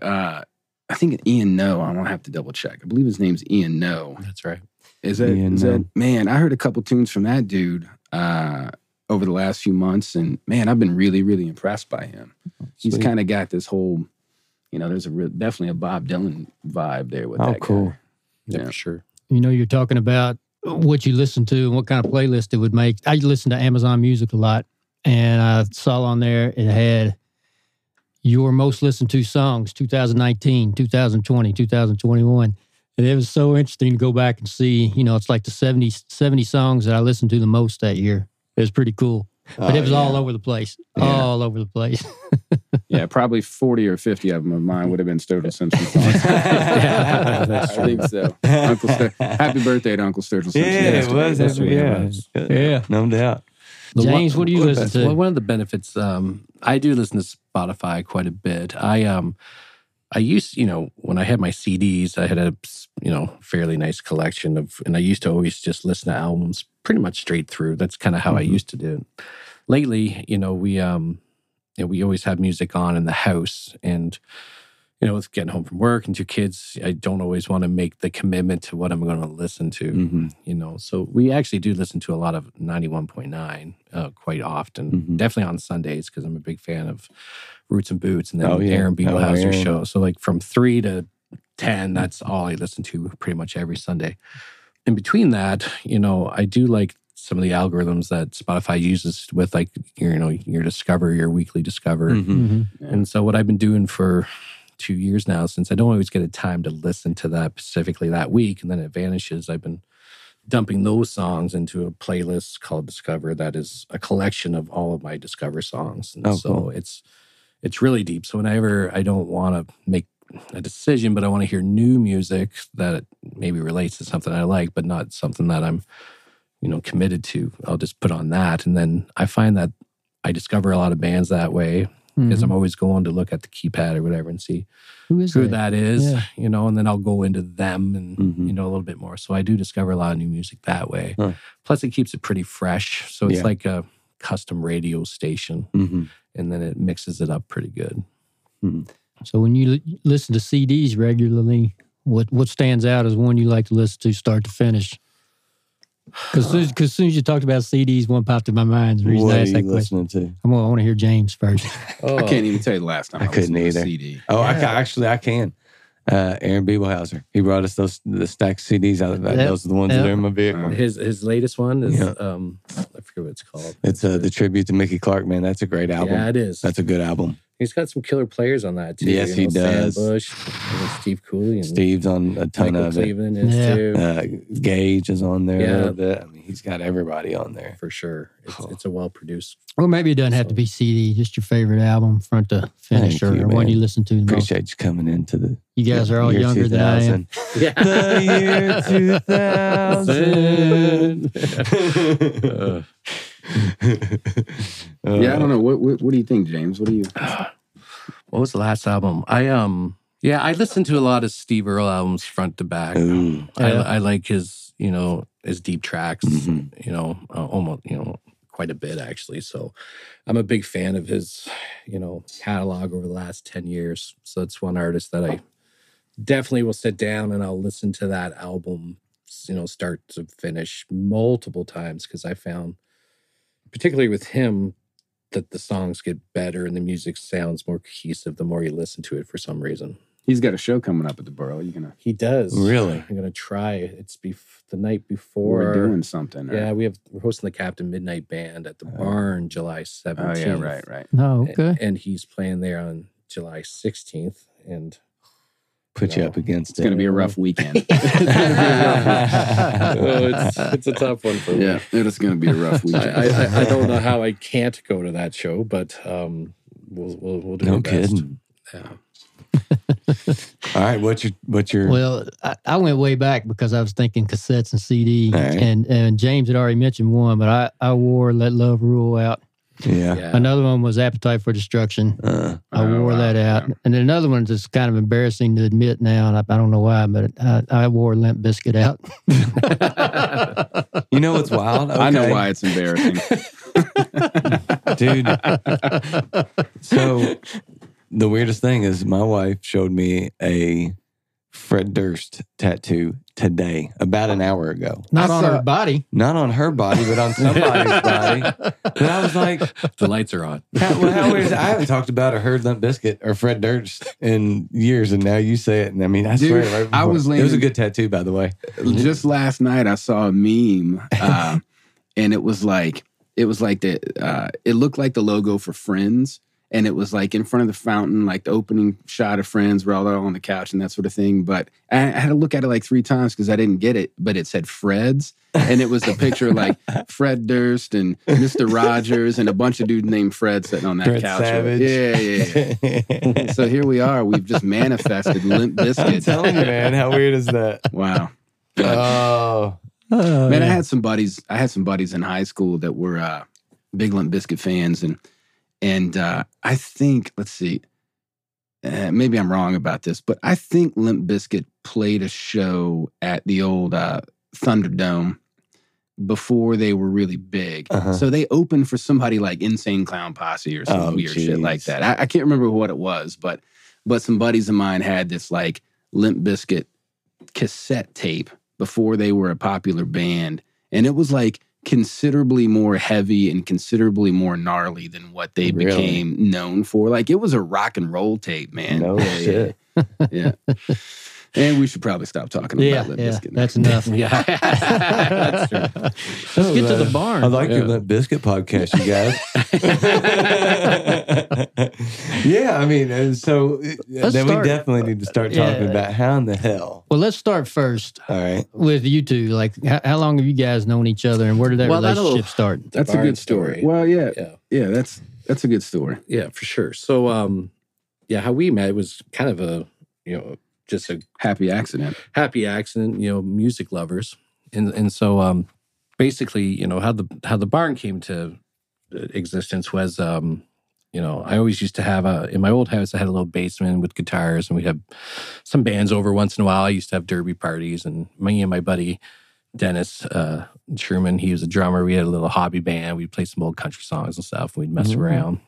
I think Ian Noe. I won't have to double check. I believe his name's Ian Noe. That's right. Is that man? I heard a couple tunes from that dude over the last few months, and man, I've been really, really impressed by him. Oh, he's kind of got this whole, you know, there's a definitely a Bob Dylan vibe there with that. Oh, cool. Guy. Yeah, for sure. You know, you're talking about what you listen to and what kind of playlist it would make. I listen to Amazon Music a lot, and I saw on there it had your most listened to songs 2019, 2020, 2021. And it was so interesting to go back and see, you know, it's like the 70 songs that I listened to the most that year. It was pretty cool. But it was all over the place. Yeah. All over the place. Yeah, probably 40 or 50 of them of mine would have been Sturgill Simpson songs. I think so. Happy birthday to Uncle Sturgill Simpson. Yeah, it was. No doubt. James, what do you listen to? Well, one of the benefits, I do listen to Spotify quite a bit. I used, you know, when I had my CDs, I had a, you know, fairly nice collection of, and I used to always just listen to albums pretty much straight through. That's kind of how I used to do it. Lately, you know, we always have music on in the house, and, you know, it's getting home from work and two kids, I don't always want to make the commitment to what I'm going to listen to, you know. So we actually do listen to a lot of 91.9 quite often, definitely on Sundays, because I'm a big fan of Roots and Boots, and then Aaron Bibelhauser show. So like from 3 to 10, that's all I listen to pretty much every Sunday. In between that, you know, I do like some of the algorithms that Spotify uses with like, you know, your Discover, your weekly Discover. And so what I've been doing for 2 years now, since I don't always get a time to listen to that specifically that week, and then it vanishes, I've been dumping those songs into a playlist called Discover that is a collection of all of my Discover songs. And it's really deep. So whenever I don't want to make a decision, but I want to hear new music that maybe relates to something I like, but not something that I'm, you know, committed to, I'll just put on that. And then I find that I discover a lot of bands that way, because I'm always going to look at the keypad or whatever and see who that is, you know, and then I'll go into them and, you know, a little bit more. So I do discover a lot of new music that way. Plus it keeps it pretty fresh. So it's like a custom radio station, and then it mixes it up pretty good. So when you listen to CDs regularly, what stands out is one you like to listen to start to finish? Because as soon as you talked about CDs, one popped in my mind. The reason I asked that question. To? I want to hear James first. I can't even tell you the last time I couldn't either. To a CD. I can. Aaron Bibelhauser. He brought us the stacked CDs out of that. Those are the ones that are in my vehicle. His latest one is, I forget what it's called. It's the tribute to Mickey Clark, man. That's a great album. Yeah, it is. That's a good album. He's got some killer players on that, too. Yes, he does. Sam Bush, and Steve Cooley. And Steve's on a ton of it. Michael Cleveland is, too. Gage is on there a little bit. I mean, he's got everybody on there. For sure. It's a well-produced... Well, maybe it doesn't have to be CD, just your favorite album, front to finish, or one you listen to. Appreciate you coming into the... You guys are all younger 2000. Than I am. The year 2000. I don't know. What do you think, James? What do you? What was the last album? I listened to a lot of Steve Earle albums front to back. I like his, you know, his deep tracks. You know, almost, you know, quite a bit actually. So I'm a big fan of his, you know, catalog over the last 10 years. So that's one artist that I definitely will sit down and I'll listen to that album, you know, start to finish multiple times, because I found, particularly with him, that the songs get better and the music sounds more cohesive the more you listen to it for some reason. He's got a show coming up at the Borough. He does. Really? I'm going to try. It's the night before. We're doing something. Right? Yeah, we're hosting the Captain Midnight Band at the Barn July 17th. Oh, yeah, right. Oh, okay. And he's playing there on July 16th. And... Put you up against it. It's going to be a rough weekend. It's a tough one for me. Yeah, it's going to be a rough weekend. I don't know how I can't go to that show, but we'll do our best. No kidding. Yeah. All right, what's your? Well, I went way back because I was thinking cassettes and CD, and James had already mentioned one, but I wore Let Love Rule Out. Yeah. Another one was Appetite for Destruction. I wore that out. Yeah. And then another one that's kind of embarrassing to admit now, and I don't know why, but I wore Limp Bizkit out. You know what's wild? Okay. I know why it's embarrassing. Dude. So the weirdest thing is my wife showed me a Fred Durst tattoo today, about an hour ago. Not on her body. Not on her body, but on somebody's body. But I was like... The lights are on. How weird is it? I haven't talked about or heard Limp Bizkit or Fred Durst in years, and now you say it, and I mean, I swear... Right, I was leaning, it was a good tattoo, by the way. Just last night, I saw a meme, and it was like the... it looked like the logo for Friends, and it was like in front of the fountain, like the opening shot of Friends, we're all on the couch and that sort of thing. But I had to look at it like 3 times because I didn't get it. But it said Fred's. And it was the picture like Fred Durst and Mr. Rogers and a bunch of dudes named Fred sitting on that Fred couch. Savage. Yeah. So here we are. We've just manifested Limp Bizkit. I'm telling you, man. How weird is that? Wow. Man, I had some buddies. In high school that were big Limp Bizkit fans. And I think, maybe I'm wrong about this, but I think Limp Bizkit played a show at the old Thunderdome before they were really big. Uh-huh. So they opened for somebody like Insane Clown Posse or some weird shit like that. I can't remember what it was, but some buddies of mine had this like Limp Bizkit cassette tape before they were a popular band. And it was like considerably more heavy and considerably more gnarly than what they became known for. Like, it was a rock and roll tape, man. No shit. Yeah. And we should probably stop talking about Limp Bizkit. That's enough. Yeah. That's true. Let's get to the barn. I like your Limp Bizkit podcast, you guys. Yeah, I mean, so then we definitely need to start talking about how in the hell. Well, let's start first. All right. With you two. Like, how long have you guys known each other, and where did that relationship start? That's a good story. Well, yeah, that's a good story. Yeah, for sure. So, how we met was kind of a, just a happy accident, music lovers. And so basically, how the barn came to existence was, I always used to have in my old house, I had a little basement with guitars, and we'd have some bands over once in a while. I used to have derby parties, and me and my buddy, Dennis Sherman, he was a drummer. We had a little hobby band. We'd play some old country songs and stuff. And we'd mess around.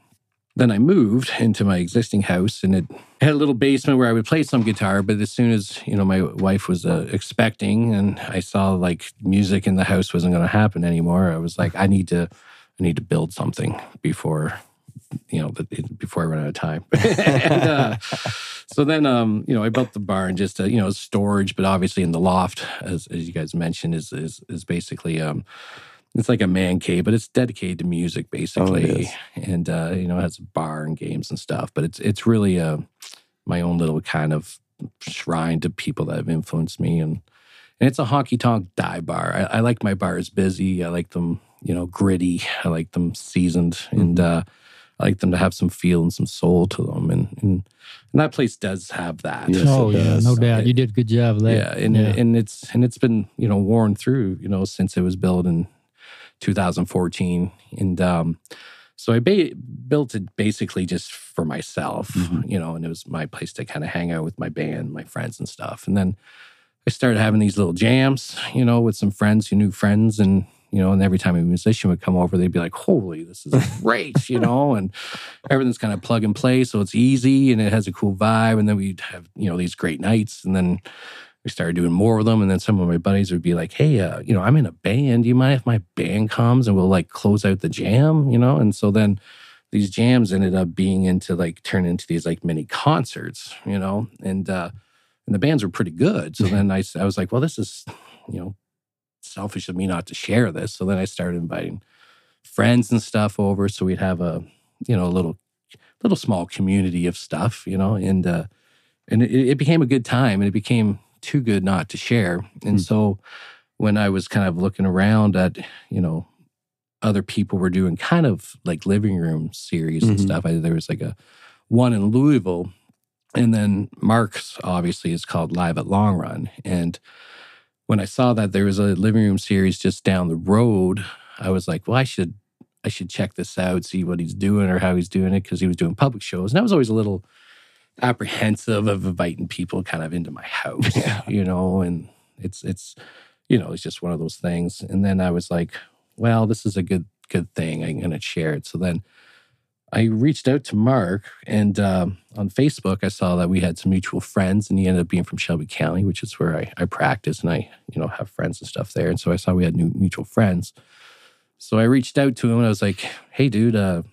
Then I moved into my existing house, and it had a little basement where I would play some guitar. But as soon as, my wife was expecting, and I saw like music in the house wasn't going to happen anymore, I was like, I need to build something before, before I run out of time. So then, I built the barn, just storage, but obviously in the loft, as you guys mentioned, is basically. It's like a man cave, but it's dedicated to music, basically. Oh, it is. And, it has a bar and games and stuff. But it's really my own little kind of shrine to people that have influenced me. And it's a honky-tonk dive bar. I like my bars busy. I like them, gritty. I like them seasoned. Mm-hmm. And I like them to have some feel and some soul to them. And that place does have that. Yes, oh, yeah, does. No doubt. You did a good job of that. Yeah, and it's been, worn through, since it was built in 2014, and so I built it basically just for myself, and it was my place to kind of hang out with my band, my friends and stuff. And then I started having these little jams, with some friends who knew friends, and and every time a musician would come over, they'd be like, holy, this is great, and everything's kind of plug and play, so it's easy, and it has a cool vibe. And then we'd have these great nights, and then we started doing more with them. And then some of my buddies would be like, hey, I'm in a band. Do you mind if my band comes and we'll like close out the jam, And so then these jams ended up being turned into these like mini concerts, and the bands were pretty good. So then I was like, well, this is, selfish of me not to share this. So then I started inviting friends and stuff over. So we'd have a, a little small community of stuff, and it became a good time, and it became too good not to share. And so when I was kind of looking around at, other people were doing kind of like living room series and stuff. There was like one in Louisville, and then Mark's obviously is called Live at Long Run. And when I saw that there was a living room series just down the road, I was like, well, I I should check this out, see what he's doing or how he's doing it, because he was doing public shows. And I was always a little apprehensive of inviting people kind of into my house, you know, and it's, you know, it's just one of those things. And then I was like, well, this is a good thing. I'm going to share it. So then I reached out to Mark, and on Facebook, I saw that we had some mutual friends, and he ended up being from Shelby County, which is where I practice, and I, you know, have friends and stuff there. And so I saw we had new mutual friends. So I reached out to him, and I was like, hey, dude, I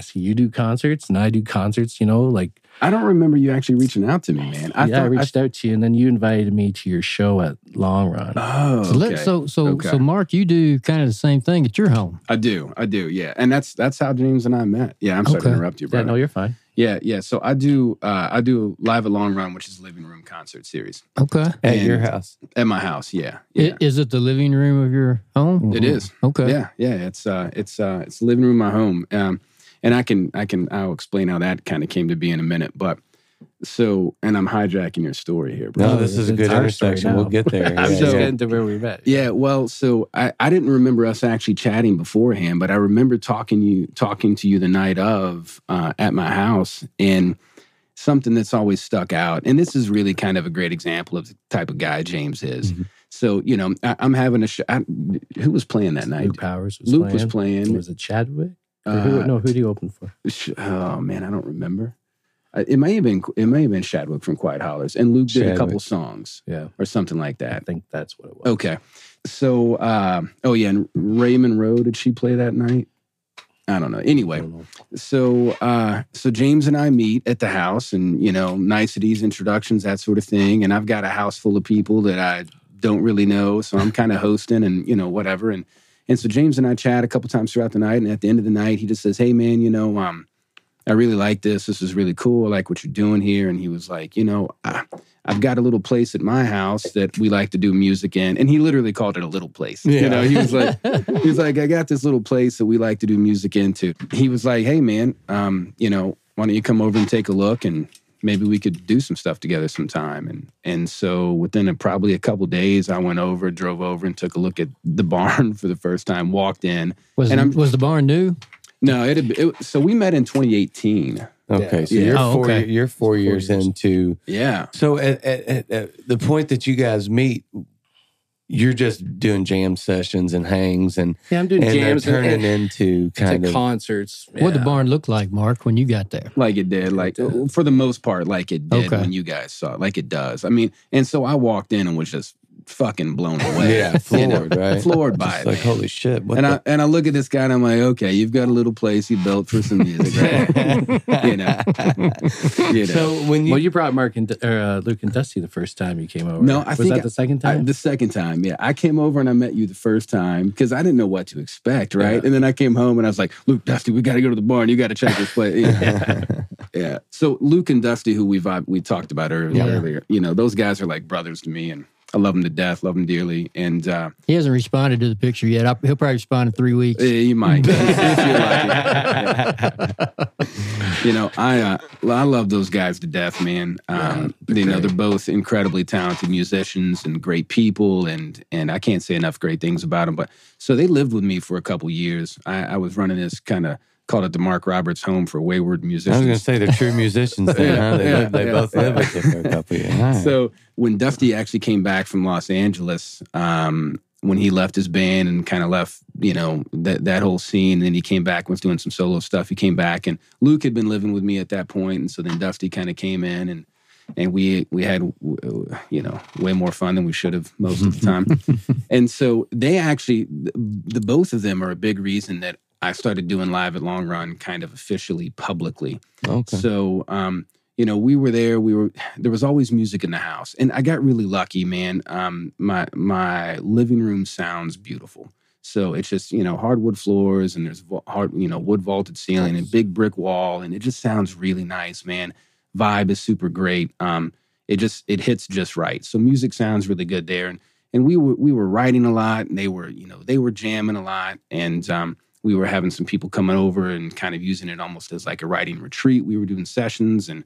see you do concerts, and I do concerts, you know, like... I don't remember you actually reaching out to me, man. I out to you, and then you invited me to your show at Long Run. Oh, okay. So Mark, you do kind of the same thing at your home. I do, yeah. And that's how James and I met. Yeah, I'm sorry to interrupt you, brother. Yeah, no, you're fine. Yeah. So I do Live at Long Run, which is a living room concert series. Okay. At your house. At my house, yeah. Is it the living room of your home? It is. Okay. Yeah. It's the living room of my home. And I'll explain how that kind of came to be in a minute. But so, and I'm hijacking your story here, bro. No, this is a good intersection. We'll get there. I'm just getting to where we met. Yeah, well, so I didn't remember us actually chatting beforehand, but I remember talking to you the night of at my house, and something that's always stuck out. And this is really kind of a great example of the type of guy James is. Mm-hmm. So, you know, I'm having a show. Who was playing that night? Luke Powers was playing. Was it Chadwick? Who do you open for? Oh man, I don't remember. It may have been Chadwick from Quiet Hollers, and Luke did a couple songs, or something like that. I think that's what it was. Okay, so and Raymond Rowe, did she play that night? I don't know. Anyway, so James and I meet at the house, and you know, niceties, introductions, that sort of thing. And I've got a house full of people that I don't really know, so I'm kind of hosting, and you know, whatever, and. And so James and I chat a couple times throughout the night. And at the end of the night, he just says, hey, man, you know, I really like this. This is really cool. I like what you're doing here. And he was like, you know, I've got a little place at my house that we like to do music in. And he literally called it a little place. Yeah. You know, he was like, I got this little place that we like to do music into. He was like, hey, man, you know, why don't you come over and take a look? And maybe we could do some stuff together sometime. And so within probably a couple of days, I went over, drove over, and took a look at the barn for the first time, walked in. Was the barn new? No, so we met in 2018. Okay, so you're 4 years into... Yeah. So at the point that you guys meet, you're just doing jam sessions and hangs and... Yeah, I'm doing jams. And turning into kind of... concerts. Yeah. What did the barn look like, Mark, when you got there? Like it did. Like, for the most part, like it did when you guys saw it. Like it does. I mean, and so I walked in and was just fucking blown away. Yeah, floored, right? Floored by it. Like, holy shit. And I look at this guy and I'm like, okay, you've got a little place you built for some music, right? you know. So when you brought Mark and Luke and Dusty the first time you came over. No, I think... Was that the second time? The second time, yeah. I came over and I met you the first time because I didn't know what to expect, right? Yeah. And then I came home and I was like, Luke, Dusty, we got to go to the barn. You got to check this place. You know? Yeah. So Luke and Dusty, who we talked about earlier, you know, those guys are like brothers to me, and I love him to death, love him dearly. And he hasn't responded to the picture yet. He'll probably respond in 3 weeks. He might. You know, I love those guys to death, man. You know, they're both incredibly talented musicians and great people. And I can't say enough great things about them. But so they lived with me for a couple years. I was running this kind of... called it the Mark Roberts Home for Wayward Musicians. I was going to say they're true musicians there, huh? They both live with it for a couple of years. Right. So when Dusty actually came back from Los Angeles, when he left his band and kind of left, you know, that whole scene, and then he came back and was doing some solo stuff. He came back, and Luke had been living with me at that point, and so then Dusty kind of came in, and we had, you know, way more fun than we should have most of the time. And so they actually, the both of them are a big reason that I started doing Live at Long Run kind of officially, publicly. Okay. So, you know, we were there. There was always music in the house. And I got really lucky, man. My living room sounds beautiful. So it's just, you know, hardwood floors, and there's wood vaulted ceiling, and big brick wall. And it just sounds really nice, man. Vibe is super great. It hits just right. So music sounds really good there. And we were writing a lot, and they were jamming a lot. And, we were having some people coming over and kind of using it almost as like a writing retreat. We were doing sessions, and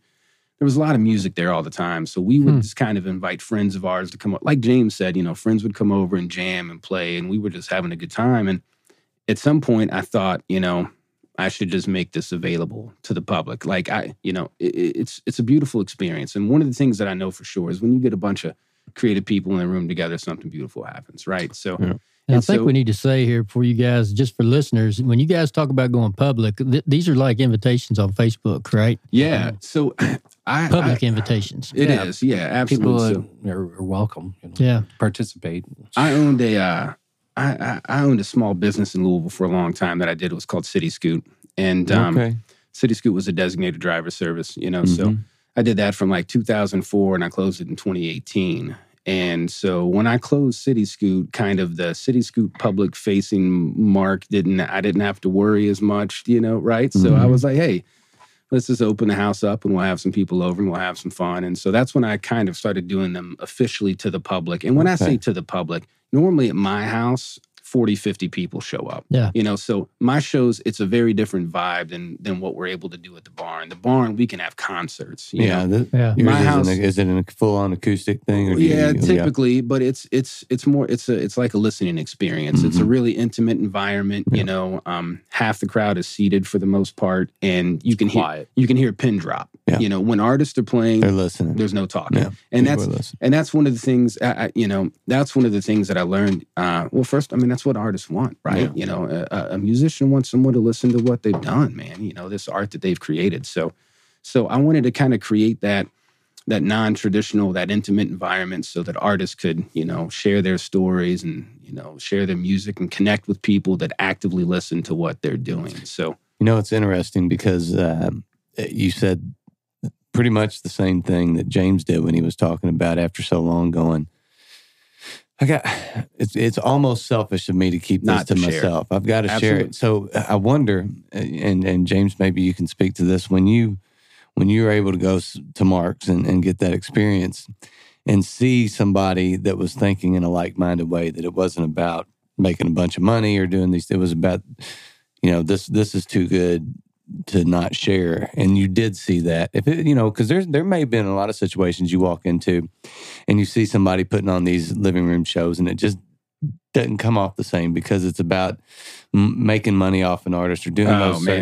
there was a lot of music there all the time. So we would just kind of invite friends of ours to come up. Like James said, you know, friends would come over and jam and play, and we were just having a good time. And at some point I thought, you know, I should just make this available to the public. Like, it's a beautiful experience. And one of the things that I know for sure is when you get a bunch of creative people in a room together, something beautiful happens, right? So, yeah. And I think we need to say here for you guys, just for listeners, when you guys talk about going public, these are like invitations on Facebook, right? Yeah. So, public invitations. It is. Yeah, absolutely. People are welcome. You know, yeah. Participate. I owned a small business in Louisville for a long time that I did. It was called City Scoot. And City Scoot was a designated driver service, you know. Mm-hmm. So I did that from like 2004 and I closed it in 2018. And so when I closed City Scoot, kind of the City Scoot public facing mark I didn't have to worry as much, you know, right? Mm-hmm. So I was like, hey, let's just open the house up and we'll have some people over and we'll have some fun. And so that's when I kind of started doing them officially to the public. And when I say to the public, normally at my house, 40, 50 people show up. Yeah. You know, so my shows, it's a very different vibe than what we're able to do at the barn. The barn, we can have concerts. You know? My house is it a full-on acoustic thing? Or typically, but it's like a listening experience. Mm-hmm. It's a really intimate environment. Yeah. You know, half the crowd is seated for the most part, and you can hear a pin drop. Yeah. You know, when artists are playing, they're listening. There's no talking, yeah. and that's one of the things. That's one of the things that I learned. Well, first, I mean, that's what artists want, right? Yeah. You know, a musician wants someone to listen to what they've done, man. You know, this art that they've created. So I wanted to kind of create that non-traditional, that intimate environment, so that artists could, you know, share their stories and, you know, share their music and connect with people that actively listen to what they're doing. So, you know, it's interesting because you said pretty much the same thing that James did when he was talking about after so long going, it's almost selfish of me to keep this to myself. I've got to share it. So I wonder, and James, maybe you can speak to this, when you were able to go to Mark's and get that experience and see somebody that was thinking in a like-minded way, that it wasn't about making a bunch of money or doing these, it was about, you know, this is too good to not share. And you did see that. If it, you know, because there may have been a lot of situations you walk into and you see somebody putting on these living room shows and it just doesn't come off the same because it's about making money off an artist or doing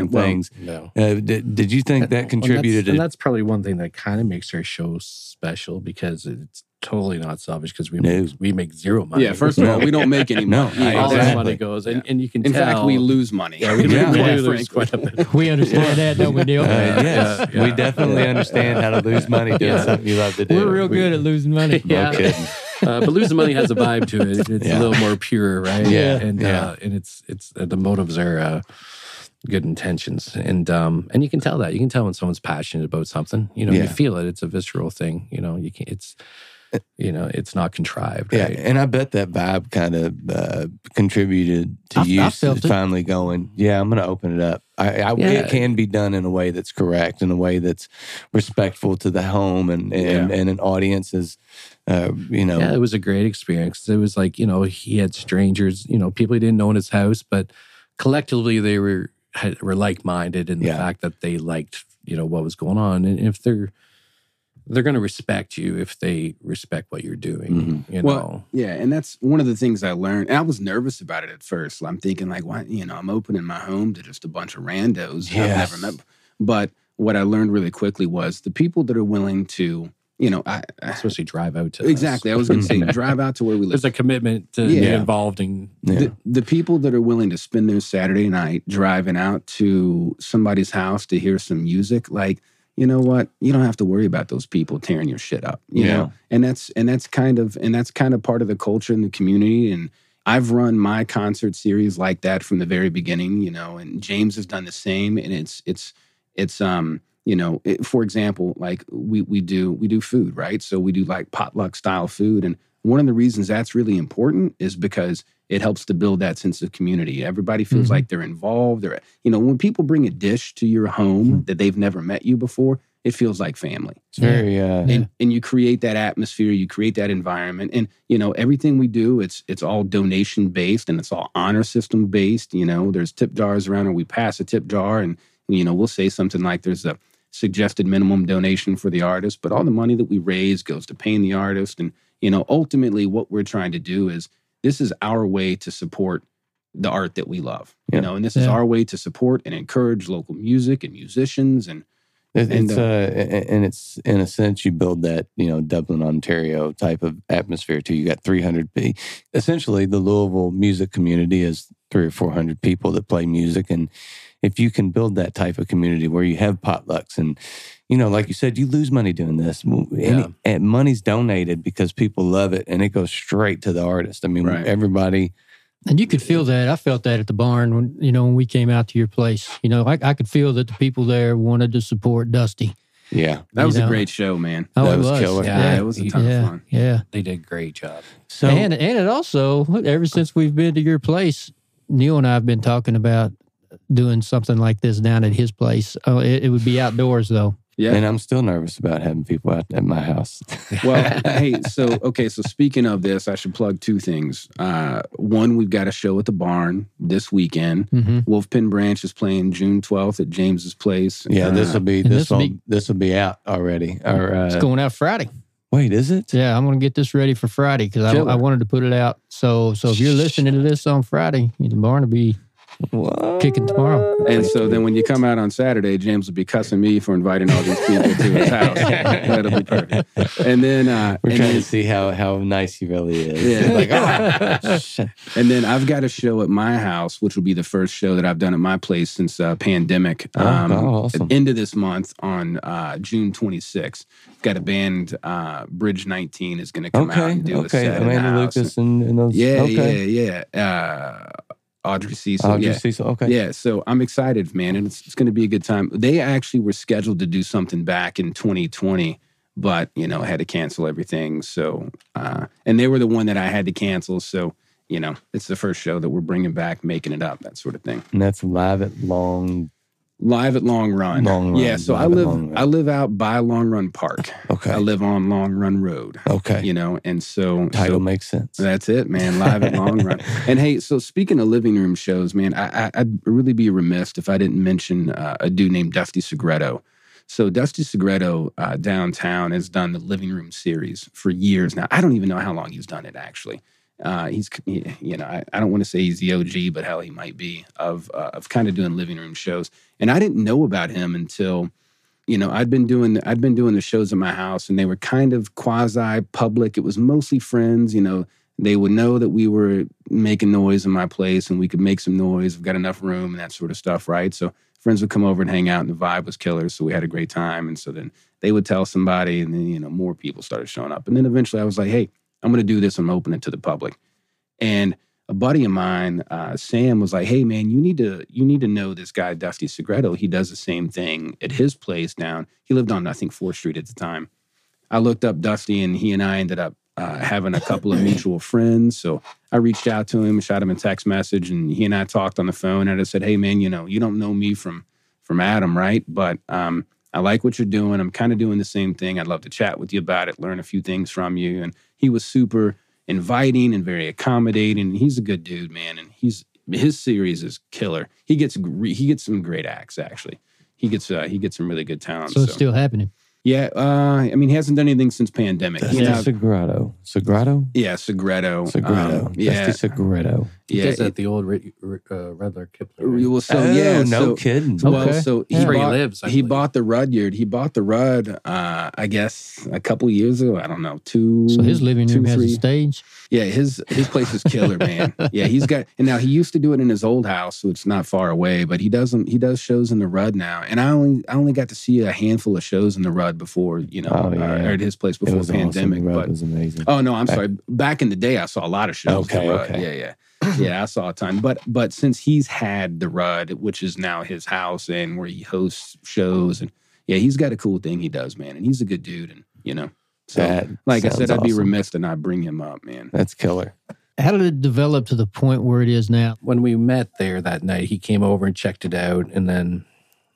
things. No. Did you think that contributed? That's probably one thing that kind of makes our show special, because it's totally not selfish, because we make zero money. Yeah, first of all, we don't make any money. No, all that money goes, and you can tell. In fact, we lose money. Yeah, we lose quite a bit. We understand that, don't we, Neil? Yes, we definitely understand how to lose money doing something you love to do. We're real good at losing money. Yeah. No kidding. But losing money has a vibe to it. It's a little more pure, right? Yeah. And it's the motives are good intentions, and you can tell that. You can tell when someone's passionate about something. You know, you feel it. It's a visceral thing. You know, it's not contrived. Right? Yeah, and I bet that vibe kind of contributed to you finally going, yeah, I'm going to open it up. It can be done in a way that's correct, in a way that's respectful to the home and an audience is, you know. Yeah, it was a great experience. It was like, you know, he had strangers, you know, people he didn't know in his house, but collectively they were like-minded in the fact that they liked, you know, what was going on. And if they're going to respect you if they respect what you're doing, you know? Well, yeah, and that's one of the things I learned. And I was nervous about it at first. I'm thinking, like, why, you know, I'm opening my home to just a bunch of randos I've never met. But what I learned really quickly was the people that are willing to, you know, especially drive out to exactly. Us. I was going to say drive out to where we live. There's a commitment to be involved in the people that are willing to spend their Saturday night driving out to somebody's house to hear some music, like. You know what? You don't have to worry about those people tearing your shit up. You know, and that's kind of part of the culture in the community. And I've run my concert series like that from the very beginning. You know, and James has done the same. And it's you know, for example, like we do food, right? So we do like potluck style food. And one of the reasons that's really important is because it helps to build that sense of community. Everybody feels like they're involved. Or, you know, when people bring a dish to your home that they've never met you before, it feels like family. It's very, and you create that atmosphere, you create that environment. And, you know, everything we do, it's all donation-based and it's all honor system-based. You know, there's tip jars around and we pass a tip jar and, you know, we'll say something like there's a suggested minimum donation for the artist, but all the money that we raise goes to paying the artist. And, you know, ultimately what we're trying to do is this is our way to support the art that we love, you know, and this is our way to support and encourage local music and musicians. And it's in a sense, you build that, you know, Dublin, Ontario type of atmosphere too. You got 300 people. Essentially, the Louisville music community is 300 or 400 people that play music. And if you can build that type of community where you have potlucks and, you know, like you said, you lose money doing this. And money's donated because people love it and it goes straight to the artist. I mean, everybody... And you could feel that. I felt that at the barn when, you know, when we came out to your place. You know, I could feel that the people there wanted to support Dusty. Yeah. That was a great show, man. Oh, that was killer. Yeah, it was a ton of fun. Yeah. They did a great job. So, and it also, ever since we've been to your place, Neil and I have been talking about doing something like this down at his place. Oh, it would be outdoors, though. Yeah. And I'm still nervous about having people out at my house. Well, hey, so speaking of this, I should plug two things. One, we've got a show at the barn this weekend. Mm-hmm. Wolfpin Branch is playing June 12th at James's place. Yeah, this will be out already. It's going out Friday. Wait, is it? Yeah, I'm going to get this ready for Friday because I wanted to put it out. So if you're listening to this on Friday, the barn will be... What? Kicking tomorrow. And so then when you come out on Saturday, James will be cussing me for inviting all these people to his house. That'll be perfect. And then we're trying to see how nice he really is. Yeah. Like, oh. And then I've got a show at my house, which will be the first show that I've done at my place since pandemic. Awesome. At the end of this month on June 26th. Got a band, Bridge 19 is going to come out and do a set. Amanda Lucas and those. Yeah. Audrey Cecil. Yeah, so I'm excited, man, and it's going to be a good time. They actually were scheduled to do something back in 2020, but, you know, had to cancel everything. So, and they were the one that I had to cancel. So, you know, it's the first show that we're bringing back, making it up, that sort of thing. And that's live at Long... Live at Long Run. Yeah, so I live out by Long Run Park. Okay. I live on Long Run Road. Okay. You know, and so... Title makes sense. That's it, man. Live at Long Run. And hey, so speaking of living room shows, man, I'd really be remiss if I didn't mention a dude named Dusty Segretto. So Dusty Segretto downtown has done the living room series for years now. I don't even know how long he's done it, actually. He's, you know, I don't want to say he's the OG, but hell, he might be of kind of doing living room shows. And I didn't know about him until, you know, I'd been doing the shows at my house, and they were kind of quasi public. It was mostly friends, you know. They would know that we were making noise in my place, and we could make some noise. We've got enough room and that sort of stuff, right? So friends would come over and hang out, and the vibe was killer. So we had a great time, and so then they would tell somebody, and then, you know, more people started showing up, and then eventually I was like, hey, I'm going to do this. I'm going to open it to the public. And a buddy of mine, Sam, was like, hey, man, you need to know this guy, Dusty Segretto. He does the same thing at his place down. He lived on, I think, 4th Street at the time. I looked up Dusty, and he and I ended up having a couple of mutual friends. So I reached out to him, shot him a text message, and he and I talked on the phone. And I said, hey, man, you know, you don't know me from Adam, right? But I like what you're doing. I'm kind of doing the same thing. I'd love to chat with you about it, learn a few things from you. And he was super inviting and very accommodating. He's a good dude, man. And his series is killer. He gets some great acts, actually. He gets some really good talent. So it's still happening. Yeah. I mean, he hasn't done anything since pandemic. That's Segretto. Segretto? Yeah, Segretto. Segretto. Yeah. Dusty Segretto. Yeah. That's at the old Rudyard Kipling. Right? Well, so, no kidding. Well, okay. So he bought the Rudyard. He bought the Rudd, I guess, a couple years ago. I don't know, two. So his living room has a stage? Yeah, his place is killer, man. Yeah, he's got, and now he used to do it in his old house, so it's not far away, but he does shows in the Rudd now. And I only got to see a handful of shows in the Rudd before, you know, or at his place before the pandemic. Awesome. But it was amazing. Oh, no, I'm sorry. Back in the day, I saw a lot of shows. Yeah, I saw a ton. But since he's had the Rudd, which is now his house and where he hosts shows, and yeah, he's got a cool thing he does, man. And he's a good dude. And, you know, so that like I said, I'd be remiss to not bring him up, man. That's killer. How did it develop to the point where it is now? When we met there that night, he came over and checked it out, and then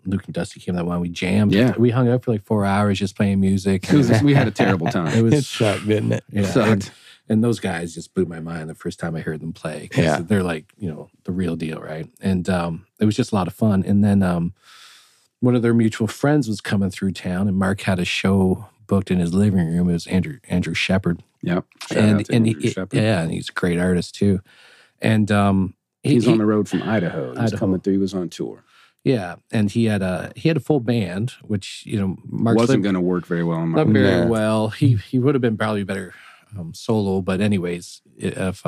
Luke and Dusty came that one. We jammed. Yeah. We hung out for like 4 hours just playing music. We had a terrible time. It sucked, didn't it? Yeah. It sucked. And those guys just blew my mind the first time I heard them play. Yeah. They're like, you know, the real deal, right? And it was just a lot of fun. And then one of their mutual friends was coming through town, and Mark had a show booked in his living room. It was Andrew Shepard. Yep. And he's a great artist too. And He's on the road from Idaho. He's coming through. He was on tour. Yeah, and he had a full band, which, you know, Mark wasn't going to work very well. Not very well. He would have been probably better solo. But anyways, if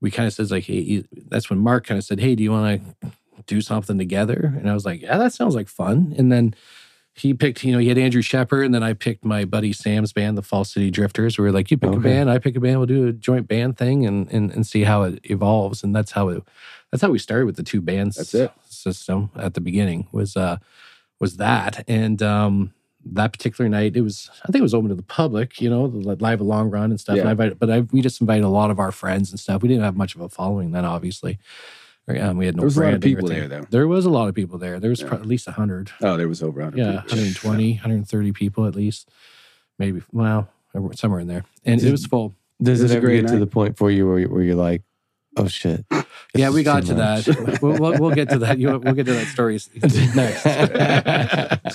we kind of said like, hey, that's when Mark kind of said, hey, do you want to do something together? And I was like, yeah, that sounds like fun. And then he picked, you know, he had Andrew Shepherd, and then I picked my buddy Sam's band, the Fall City Drifters. We were like, you pick a band, I pick a band, we'll do a joint band thing and see how it evolves. And that's how we started with the two bands. That's it. System at the beginning was that, and that particular night I think it was open to the public, you know, the live a long run and stuff. Yeah. And we just invited a lot of our friends and stuff. We didn't have much of a following then, obviously. We had no. There was a lot of people there, though. There was a lot of people there. There was at least 100. Oh, there was over 100. Yeah, people. 120, 130 people at least, maybe. Well, somewhere in there, and it was full. Does it ever get to the point for you where you're like, oh shit? Yeah, we got to that. We'll get to that. We'll get to that story next. So,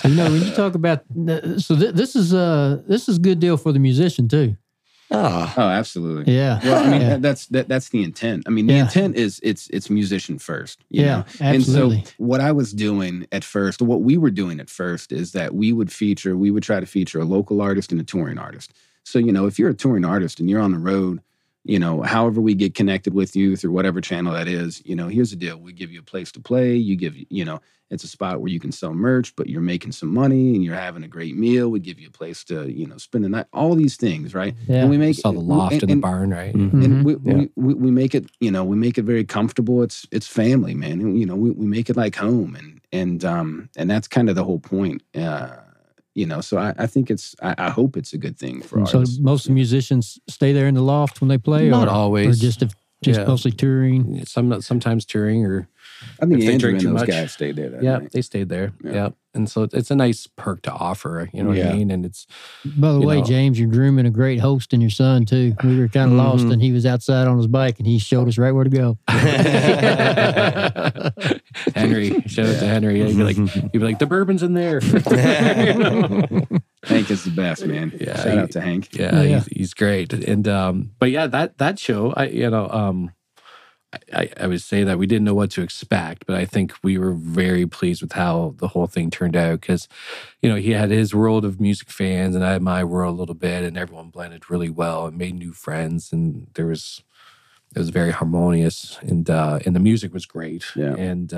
you know, when you talk about, this is a good deal for the musician too. Oh, absolutely. Yeah. Well, I mean, that's the intent. I mean, the intent is it's musician first. You know? Absolutely. And so what I was doing at first, what we were doing at first, is that we would try to feature a local artist and a touring artist. So, you know, if you're a touring artist and you're on the road, you know, however we get connected with you through whatever channel that is, you know, here's the deal. We give you a place to play. It's a spot where you can sell merch, but you're making some money and you're having a great meal. We give you a place to, you know, spend the night, all these things, right? Yeah. And we saw the loft and the barn, right? Mm-hmm. And we make it, you know, we make it very comfortable. It's family, man. And, you know, we make it like home, and that's kind of the whole point. You know, so I think I hope it's a good thing for artists. So most musicians stay there in the loft when they play? Not always. Or just mostly touring? Sometimes touring, or I think Andrew and those guys stayed there that night. They stayed there. Yeah. And so it's a nice perk to offer, you know what I mean? And it's... By the way, James, you're grooming a great host in your son too. We were kind of lost, and he was outside on his bike, and he showed us right where to go. Henry, shout out to Henry. He'd be like, the bourbon's in there. Hank is the best, man. Yeah, shout out to Hank. Yeah. He's great. And but yeah, that show, I would say that we didn't know what to expect, but I think we were very pleased with how the whole thing turned out, because, you know, he had his world of music fans and I had my world a little bit, and everyone blended really well and made new friends, and it was very harmonious, and the music was great, and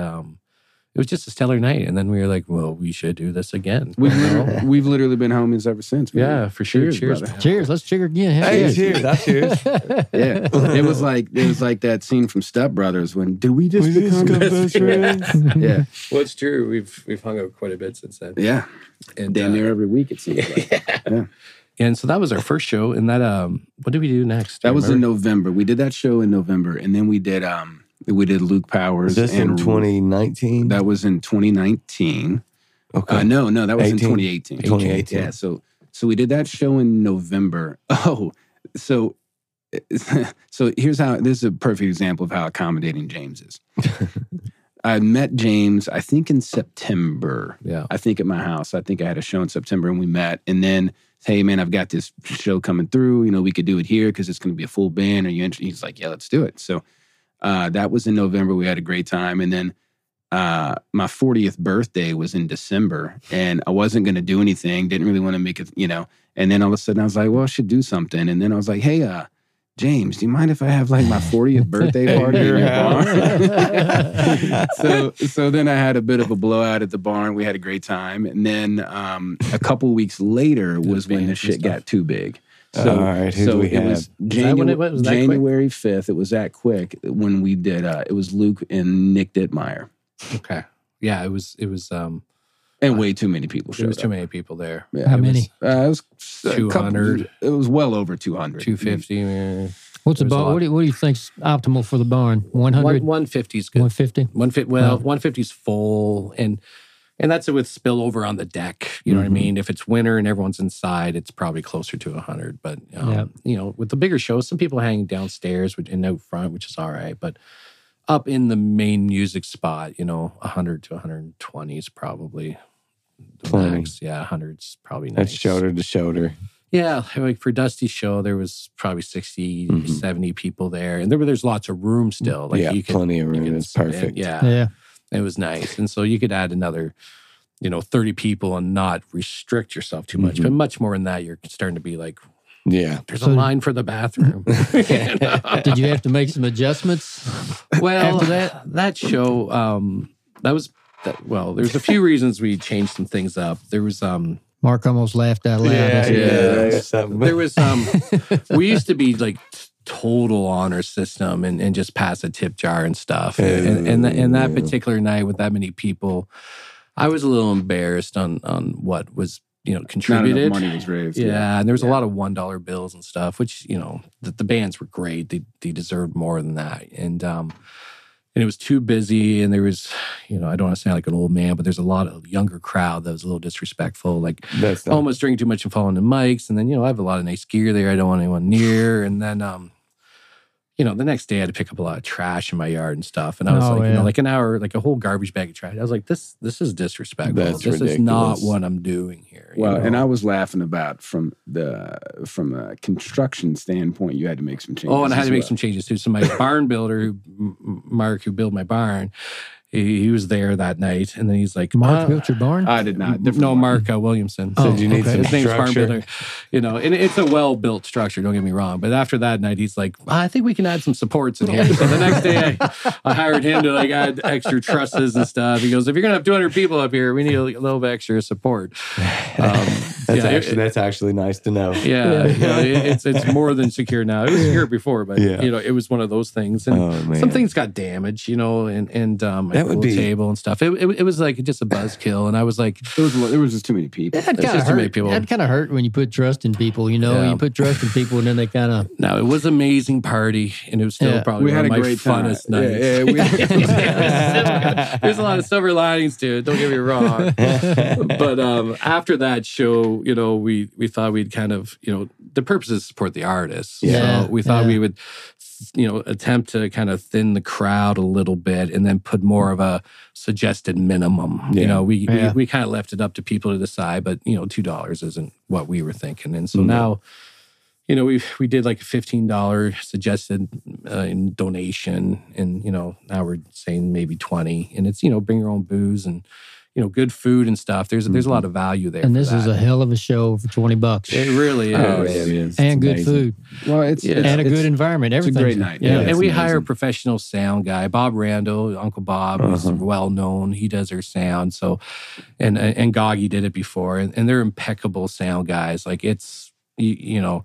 it was just a stellar night. And then we were like, well, we should do this again. We've literally been homies ever since. Man. Yeah, for sure. Cheers. Let's cheer again. Hey, cheers. I cheers. Yeah. It was like that scene from Step Brothers when, do we just become best friends? Yeah. Well, it's true. We've hung out quite a bit since then. Yeah. And damn near every week, it seems like. Yeah. And so that was our first show. And that, what did we do next? That was in November. We did that show in November. And then we did Luke Powers. That's in 2019? That was in 2019. Okay. No, that was in 2018. 2018. Yeah, so we did that show in November. Oh, so here's how, this is a perfect example of how accommodating James is. I met James, I think in September. Yeah. I think at my house. I think I had a show in September and we met. And then, hey, man, I've got this show coming through. You know, we could do it here because it's going to be a full band. Are you interested? He's like, yeah, let's do it. So, that was in November. We had a great time. And then my 40th birthday was in December. And I wasn't going to do anything. Didn't really want to make it, you know. And then all of a sudden I was like, well, I should do something. And then I was like, hey, James, do you mind if I have like my 40th birthday party in your barn? So then I had a bit of a blowout at the barn. We had a great time. And then a couple weeks later was when the shit got too big. So, all right, who do we have? Was January 5th. It was that quick when we did. It was Luke and Nick Dittmeyer. Okay, yeah, it was. And way too many people showed up. There was too many people there. Yeah. How many? It was 200. It was well over 200. 250. What's the barn? What do you think's optimal for the barn? 100. 150 is good. 150. 150. Well, 150 is full and. And that's it with spillover on the deck. You know what I mean? If it's winter and everyone's inside, it's probably closer to 100. But, you know, with the bigger shows, some people hang downstairs and out front, which is all right. But up in the main music spot, you know, 100 to 120 is probably the max. Yeah, 100's probably nice. That's shoulder to shoulder. Yeah, like for Dusty's show, there was probably 60, 70 people there. And there's lots of room still. Like plenty of room. It's perfect. Yeah. It was nice. And so you could add another, 30 people and not restrict yourself too much. But much more than that, you're starting to be like, there's a line for the bathroom. Did you have to make some adjustments? Well, that show, there's a few reasons we changed some things up. There was... Mark almost laughed out loud. There was we used to be like total honor system and just pass a tip jar and stuff. And that particular night with that many people, I was a little embarrassed on what was contributed. Not enough money was raised. Yeah, and there was a lot of $1 bills and stuff, which the bands were great. They deserved more than that. And it was too busy, and there was, I don't want to sound like an old man, but there's a lot of younger crowd that was a little disrespectful, like almost drinking too much and falling to mics. And then, I have a lot of nice gear there. I don't want anyone near. And then, the next day I had to pick up a lot of trash in my yard and stuff. And I was like an hour, like a whole garbage bag of trash. I was like, this is disrespectful. That's ridiculous. Is not what I'm doing here. Well, and I was laughing about from a construction standpoint, you had to make some changes. Oh, and I had to make some changes too. So my barn builder, Mark, who built my barn, he was there that night, and then he's like, "Mark built your barn?" I did not. No, Mark Williamson. So you need some structure. His name's Barn Builder. And it's a well-built structure. Don't get me wrong. But after that night, he's like, "I think we can add some supports in here." So the next day, I hired him to add extra trusses and stuff. He goes, "If you're gonna have 200 people up here, we need a little bit extra support." That's actually nice to know. Yeah, it's more than secure now. It was secure before, but it was one of those things, and some things got damaged, that would be table and stuff. It was like just a buzzkill, and I was like, there was just too many people. That kind of hurt when you put trust in people. You put trust in people, and then they kind of. No, it was an amazing party, and it was still probably one of my funnest nights. There's a lot of silver linings to it. Don't get me wrong, but after that show. We thought we'd kind of, the purpose is to support the artists. Yeah, so we thought we would, attempt to kind of thin the crowd a little bit and then put more of a suggested minimum. Yeah. We kind of left it up to people to decide, but, $2 isn't what we were thinking. And so now, we did like a $15 suggested in donation. And, now we're saying maybe 20. And it's, bring your own booze and, good food and stuff. There's a lot of value there. And this is a hell of a show for $20. It really is. Oh, it is. And good food. Well, it's a good environment. Everything. It's a great night. Yeah. And we hire a professional sound guy, Bob Randall. Uncle Bob is well known. He does our sound. So, and Goggy did it before, and they're impeccable sound guys. Like it's. You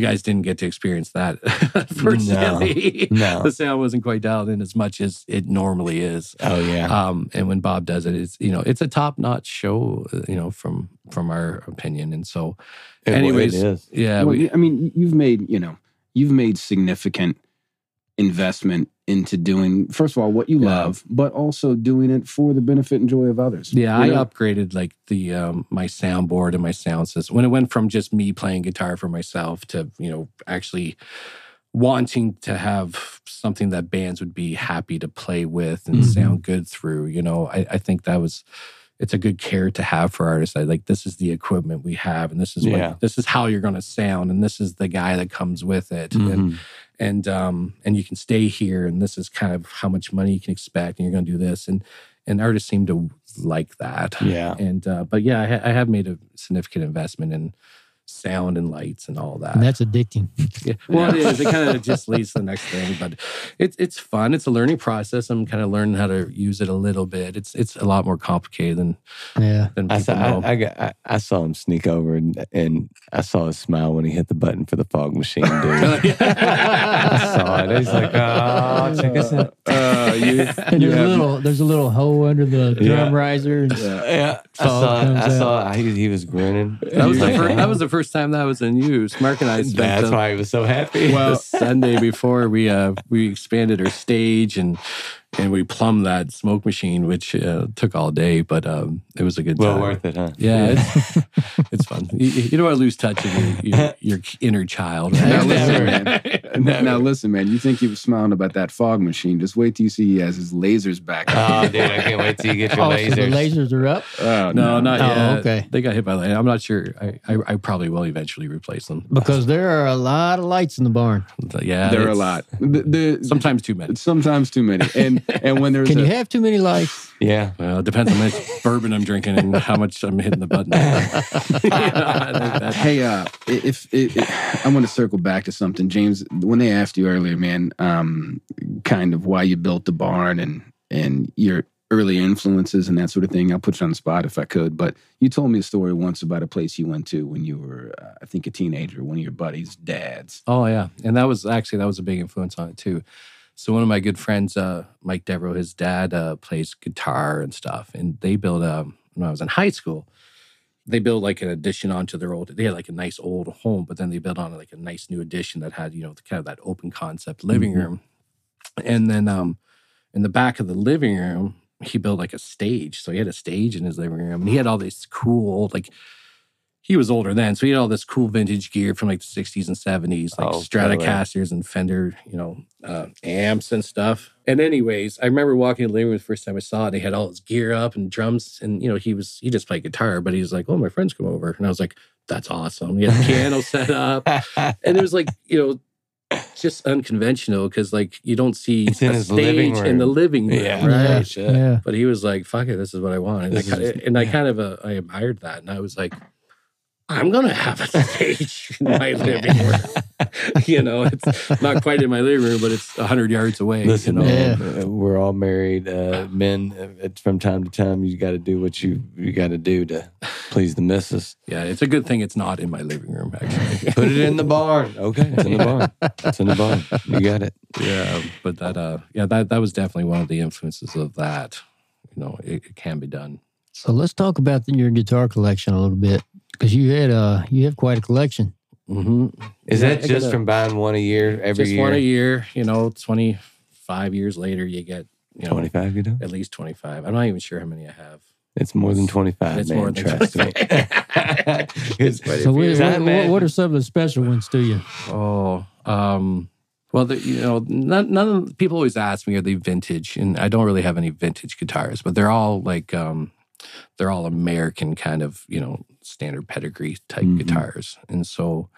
guys didn't get to experience that. Unfortunately, no. The sound wasn't quite dialed in as much as it normally is. Oh yeah. And when Bob does it, it's it's a top-notch show. From our opinion, and so, anyways, it is. Yeah. Well, you've made significant investment into doing, first of all, what you love, but also doing it for the benefit and joy of others. Yeah, I upgraded the my soundboard and my sound system. When it went from just me playing guitar for myself to, actually wanting to have something that bands would be happy to play with and sound good through, I think that was... It's a good care to have for artists. This is the equipment we have, and this is this is how you're going to sound, and this is the guy that comes with it, and you can stay here, and this is kind of how much money you can expect, and you're going to do this, and artists seem to like that, I have made a significant investment in sound and lights and all that. And that's addicting. Yeah. Well, it is. It kind of just leads to the next thing, but it's fun. It's a learning process. I'm kind of learning how to use it a little bit. It's a lot more complicated than people know. I saw him sneak over and I saw his smile when he hit the button for the fog machine, dude. I saw it. He's like, oh, check us out. There's a little hole under the drum riser. And I saw it. He was grinning. That was the first time that was in use. Mark and I spent That's why I was so happy. Well, the Sunday before we expanded our stage and we plumbed that smoke machine, which took all day, but it was a good time. Well worth it, huh? Yeah, it's fun. You don't want to lose touch of your inner child. Right? Never, Now listen, man, you think he was smiling about that fog machine. Just wait till you see he has his lasers back. Oh, dude, I can't wait till you get your lasers. So the lasers are up? No, not yet. Okay. They got hit by light. I'm not sure. I probably will eventually replace them. Because there are a lot of lights in the barn. Yeah. There are a lot. Sometimes too many. Sometimes too many. And when there's Can you have too many lights? Yeah. Well, it depends on how much bourbon I'm drinking and how much I'm hitting the button. Hey, I want to circle back to something, James. When they asked you earlier, man, kind of why you built the barn and your early influences and that sort of thing, I'll put you on the spot if I could. But you told me a story once about a place you went to when you were, I think, a teenager, one of your buddies' dads. Oh, yeah. And that was a big influence on it, too. So one of my good friends, Mike Devereaux, his dad plays guitar and stuff. And they built, when I was in high school, they built like an addition onto their old, they had like a nice old home, but then they built on like a nice new addition that had, kind of that open concept living room. And then in the back of the living room, he built like a stage. So he had a stage in his living room. And he had all this cool, like, he was older then. So he had all this cool vintage gear from like the 60s and 70s, like Stratocasters and Fender, amps and stuff. And anyways, I remember walking in the living room the first time I saw it. They had all his gear up and drums. And, he just played guitar, but he was like, oh, my friends come over. And I was like, that's awesome. He had a piano set up. And it was like, just unconventional because, you don't see it's a stage in the living room, right? Yeah. Yeah. But he was like, fuck it, this is what I want. And I kind of I admired that. And I was like, I'm going to have a stage in my living room. It's not quite in my living room, but it's 100 yards away. Listen, we're all married men. From time to time, you got to do what you got to do to please the missus. Yeah, it's a good thing it's not in my living room, actually. Put it in the barn. Okay, it's in the barn. It's in the barn. You got it. Yeah, but that was definitely one of the influences of that. It can be done. So let's talk about your guitar collection a little bit. Because you have quite a collection. Mm-hmm. Is that just from buying one a year every year? Just one a year. 25 years later, you get 25. At least 25. I'm not even sure how many I have. It's more than 25. It's more than 25. So what are some of the special ones to you? Oh, none of the people always ask me are they vintage, and I don't really have any vintage guitars, but they're all like. They're all American kind of, standard pedigree type guitars. And so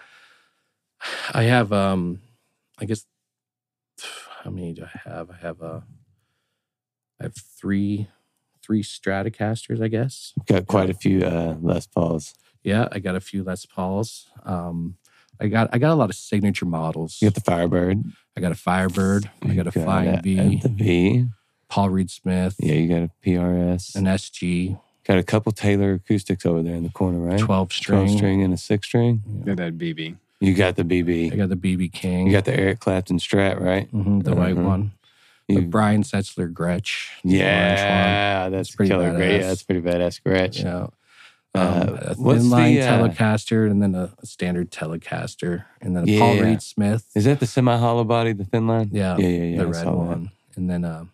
I have, I guess, how many do I have? I have three Stratocasters, I guess. Got quite a few Les Pauls. Yeah, I got a few Les Pauls. I got a lot of signature models. You got the Firebird. I got a Firebird. I got a Flying V. The V. Paul Reed Smith. Yeah, you got a PRS. An SG. Got a couple Taylor acoustics over there in the corner, right? 12-string and a 6-string. Yeah, that BB. You got the BB. I got the BB King. You got the Eric Clapton Strat, right? Mm-hmm, the white one. The Brian Setzler Gretsch. Yeah, that's pretty badass. Yeah, that's pretty badass Gretsch. Yeah. A thin-line Telecaster and then a standard Telecaster. And then a Paul Reed Smith. Is that the semi-hollow body, the thin line? Yeah. The red one. That. And then...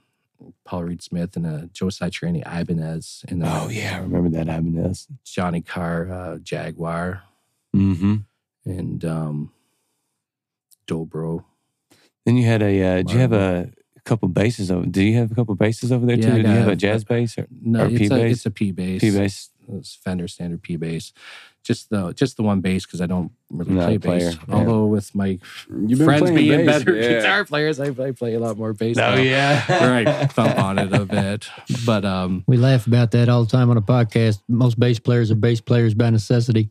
Paul Reed Smith and Joe Satriani Ibanez. And I remember that Ibanez. Johnny Carr Jaguar. Mm-hmm. And Dobro. Then you had a couple basses over? Do you have a couple basses over there too? Do you have a jazz bass or P bass? It's a P bass. P bass. It's Fender standard P bass. Just the one bass because I don't really play bass. Yeah. Although with my friends being bass, better guitar players, I play a lot more bass. Oh, yeah. Where I thump on it a bit. But we laugh about that all the time on a podcast. Most bass players are bass players by necessity.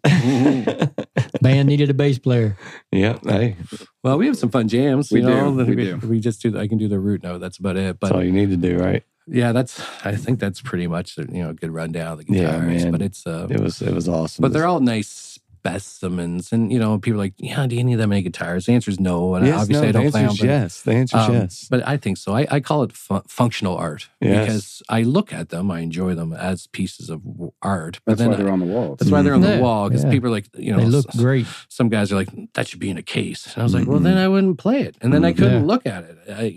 Band needed a bass player. Yeah. Hey. Well, we have some fun jams. We do. We just do. I can do the root note. That's about it. But that's all you need to do, right? Yeah, I think that's pretty much a good rundown of the guitars. Yeah, but it's it was awesome. But they're all nice specimens, and people are like, do you need that many guitars? The answer is no, and obviously I don't play them. Yes, the answer is yes. But I think so. I call it functional art because I look at them, I enjoy them as pieces of art. But that's why they're on the wall. That's why they're on the wall because people are like, they look great. Some guys are like, that should be in a case, and I was like, well, then I wouldn't play it, and then I couldn't look at it. I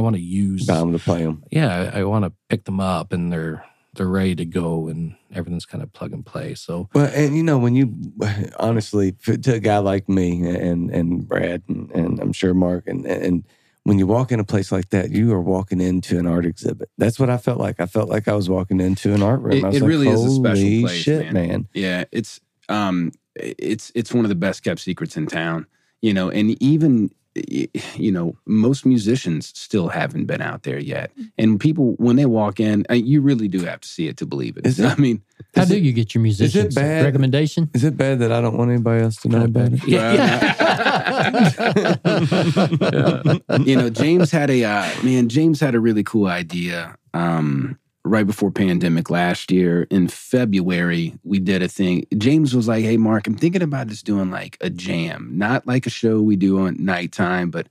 want to use. Bound to play them. Yeah, I want to pick them up, and they're they're ready to go and everything's kind of plug and play. So, but and you know, when you honestly to a guy like me and Brad and I'm sure Mark and when you walk in a place like that, you are walking into an art exhibit. That's what I felt like. I felt like I was walking into an art room. It really is a special place, shit, man. Yeah, it's one of the best kept secrets in town. You know, and even, you know, most musicians still haven't been out there yet. And people, when they walk in, you really do have to see it to believe it. I mean, how do you get your musicians? Is it bad? Recommendation? Is it bad that I don't want anybody else to know about it? Yeah. You know, James had a really cool idea. Right before pandemic last year in February, we did a thing. James was like, hey, Mark, I'm thinking about just doing like a jam, not like a show we do on nighttime, but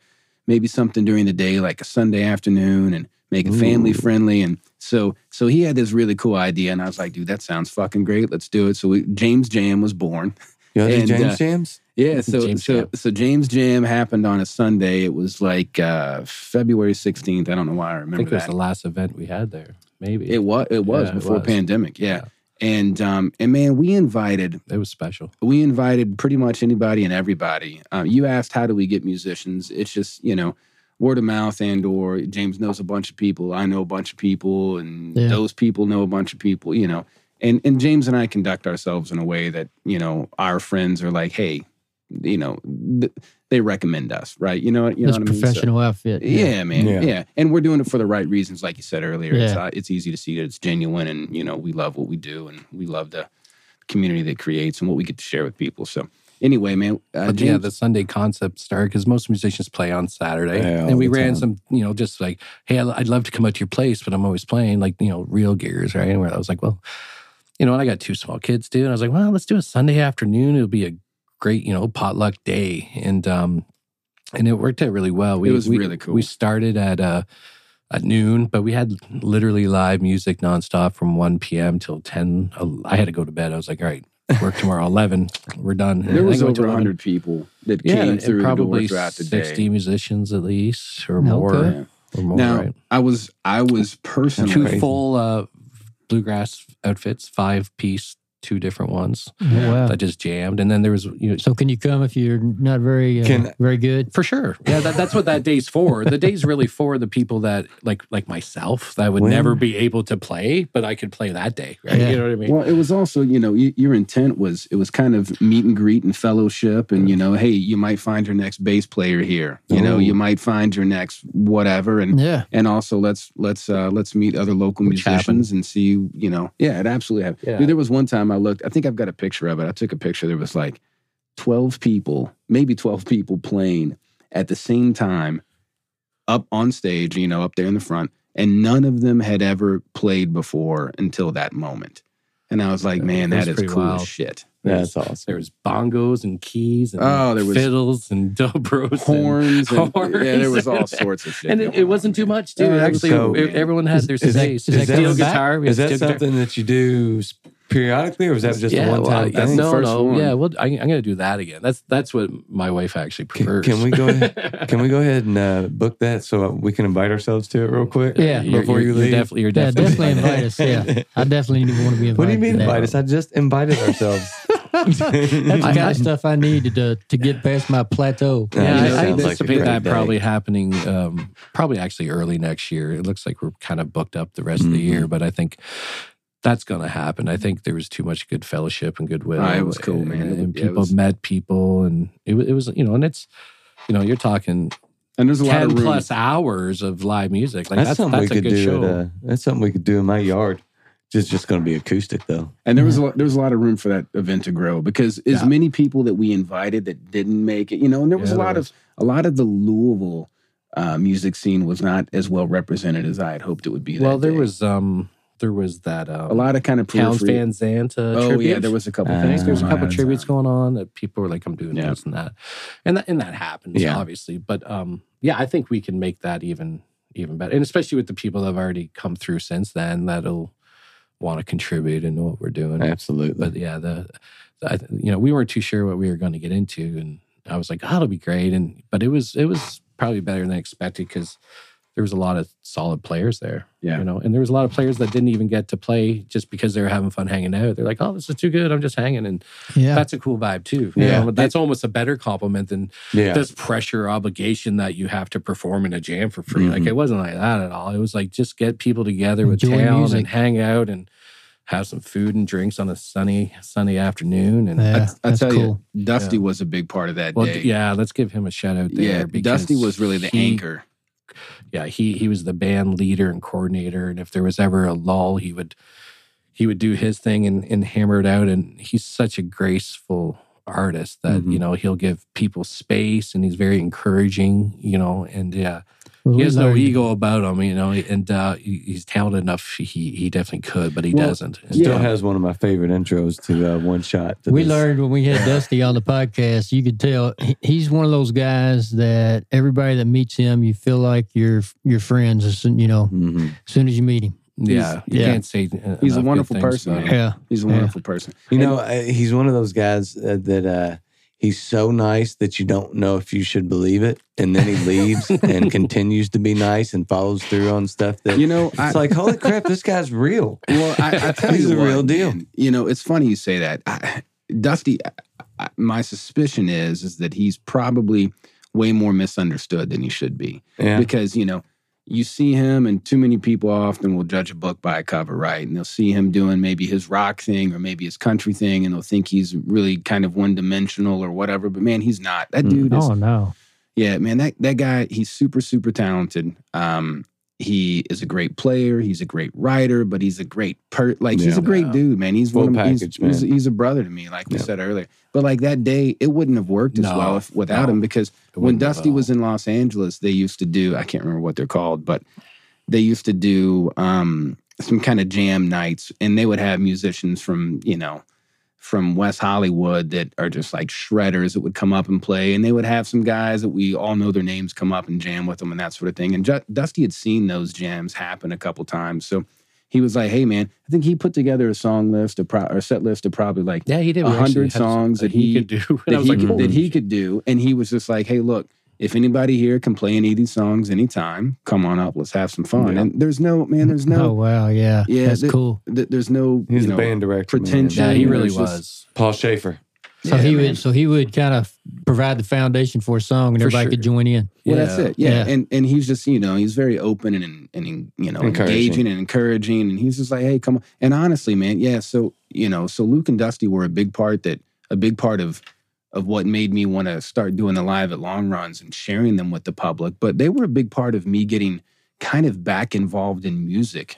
maybe something during the day, like a Sunday afternoon and make it family friendly. And so he had this really cool idea and I was like, dude, that sounds fucking great. Let's do it. So James Jam was born. You know, and, James Jams? Yeah. So James Jam happened on a Sunday. It was like February 16th. I don't know why I remember that. I think it was the last event we had there. Maybe it was before pandemic. Yeah. And man, we invited pretty much anybody and everybody. You asked, how do we get musicians? It's just, you know, word of mouth and or James knows a bunch of people. I know a bunch of people and those people know a bunch of people, you know, and James and I conduct ourselves in a way that, you know, our friends are like, hey, you know, they recommend us, right? You know what I mean? It's professional outfit. Yeah, man. Yeah. And we're doing it for the right reasons. Like you said earlier, it's easy to see that it's genuine and, you know, we love what we do and we love the community that creates and what we get to share with people. So anyway, man. James, the Sunday concept started because most musicians play on Saturday. Yeah, and we ran some, you know, just like, hey, I'd love to come out to your place, but I'm always playing like, you know, real giggers, right? And where I was like, well, you know, and I got two small kids too. And I was like, well, let's do a Sunday afternoon. It'll be a great, you know, potluck day, and it worked out really well. It was really cool. We started at noon, but we had literally live music nonstop from 1 p.m. till 10. I had to go to bed. I was like, all right, work tomorrow 11. We're done. And there was over 100 people that came through the door throughout the day. 60 musicians at least, or more. Okay. Or more. Now, right? I was personally two full bluegrass outfits, 5-piece. Two different ones that just jammed, and then there was. You know, so can you come if you're not very very good? For sure. Yeah, that's what that day's for. The day's really for the people that like myself that would never be able to play, but I could play that day. Right? Yeah. You know what I mean? Well, it was also, you know, your intent was, it was kind of meet and greet and fellowship, and you know, hey, you might find your next bass player here. You know, you might find your next whatever, and also let's meet other local musicians and see. You know, it absolutely happened. Yeah. Dude, there was one time. I looked, I think I've got a picture of it. I took a picture. There was like 12 people playing at the same time up on stage, you know, up there in the front. And none of them had ever played before until that moment. And I was like, man, that is cool as shit. That's awesome. There was bongos and keys and fiddles and dobro horns. Yeah, there was all sorts of shit. And it wasn't too much, too. Everyone had their space. Is that steel guitar? Is that something that you do periodically, or was that just a one-time thing? No. Yeah, well, I'm going to do that again. That's what my wife actually prefers. Can we go ahead? Can we go ahead and book that so we can invite ourselves to it real quick? Yeah, before you leave, you're definitely invite us. Yeah, I definitely want to be invited. What do you mean invite us? I just invited ourselves. That's the kind of stuff I needed to get past my plateau. Yeah, I anticipate that probably happening. Probably actually early next year. It looks like we're kind of booked up the rest of the year, but I think. That's going to happen. I think there was too much good fellowship and goodwill. It was cool, man. And people met people, and it was, you know, and it's, you know, you're talking and there's a 10 lot of plus hours of live music. Like that's a good show. That's something we could do in my yard. It's just going to be acoustic, though. And there was a lot of room for that event to grow because as many people that we invited that didn't make it, you know, and there was a lot of the Louisville music scene was not as well represented as I had hoped it would be. Well, there was that a lot of kind of Towns Van Zandt tributes. Yeah, there was a couple things. There was a couple tributes going on that people were like, "I'm doing this and that," and that happens obviously. But I think we can make that even better, and especially with the people that have already come through since then that'll want to contribute and know what we're doing. Absolutely, but you know, we weren't too sure what we were going to get into, and I was like, "Oh, it'll be great," but it was probably better than expected because there was a lot of solid players there. Yeah. You know, and there was a lot of players that didn't even get to play just because they were having fun hanging out. They're like, oh, this is too good. I'm just hanging. And that's a cool vibe too. You know? But that's almost a better compliment than this pressure obligation that you have to perform in a jam for free. Mm-hmm. Like it wasn't like that at all. It was like, just get people together with town and hang out and have some food and drinks on a sunny afternoon. And I tell you, Dusty was a big part of that day. Yeah, let's give him a shout out there. Yeah, Dusty was really the anchor. Yeah, he was the band leader and coordinator. And if there was ever a lull, he would do his thing and hammer it out. And he's such a graceful artist that, you know, he'll give people space and he's very encouraging, you know, and he has no ego about him, you know, and he's talented enough. He definitely could, but he doesn't. Still has one of my favorite intros to One Shot. We learned when we had Dusty on the podcast, you could tell he's one of those guys that everybody that meets him, you feel like you're friends, as soon, you know, as soon as you meet him. Yeah, you can't say he's a wonderful person. Yeah, he's a wonderful person. You know, he's one of those guys that... He's so nice that you don't know if you should believe it. And then he leaves and continues to be nice and follows through on stuff that, you know, it's like, holy crap, this guy's real. Well, I tell you, he's a real deal. You know, it's funny you say that. Dusty, my suspicion is that he's probably way more misunderstood than he should be. Yeah. Because, you know, you see him, and too many people often will judge a book by a cover, right? And they'll see him doing maybe his rock thing or maybe his country thing, and they'll think he's really kind of one-dimensional or whatever. But, man, he's not. That dude is... Oh, no. Yeah, man, that guy, he's super, super talented. He is a great player. He's a great writer, but he's a great... he's a great dude, man. He's full package, man. He's a brother to me, like we said earlier. But, like, that day, it wouldn't have worked as well without him, because when Dusty was in Los Angeles, they used to do... I can't remember what they're called, but they used to do some kind of jam nights, and they would have musicians from, you know... from West Hollywood that are just like shredders that would come up and play, and they would have some guys that we all know their names come up and jam with them and that sort of thing. And Dusty had seen those jams happen a couple times, so he was like, "Hey, man, I think he put together a song list, or set list of probably like 100 songs that he could do, and he was just like, "Hey, look, if anybody here can play any of these songs anytime, come on up, let's have some fun." Yeah. And there's no. Oh wow, yeah, that's cool. There's no. He's a band director. Pretension. Yeah, he really was. Paul Schaefer. So he would kind of provide the foundation for a song, and everybody could join in. Yeah, that's it. Yeah. And he's just, you know, he's very open and you know, engaging and encouraging, and he's just like, hey, come on. And honestly, man, so you know, so Luke and Dusty were a big part of what made me want to start doing the live at long runs and sharing them with the public. But they were a big part of me getting kind of back involved in music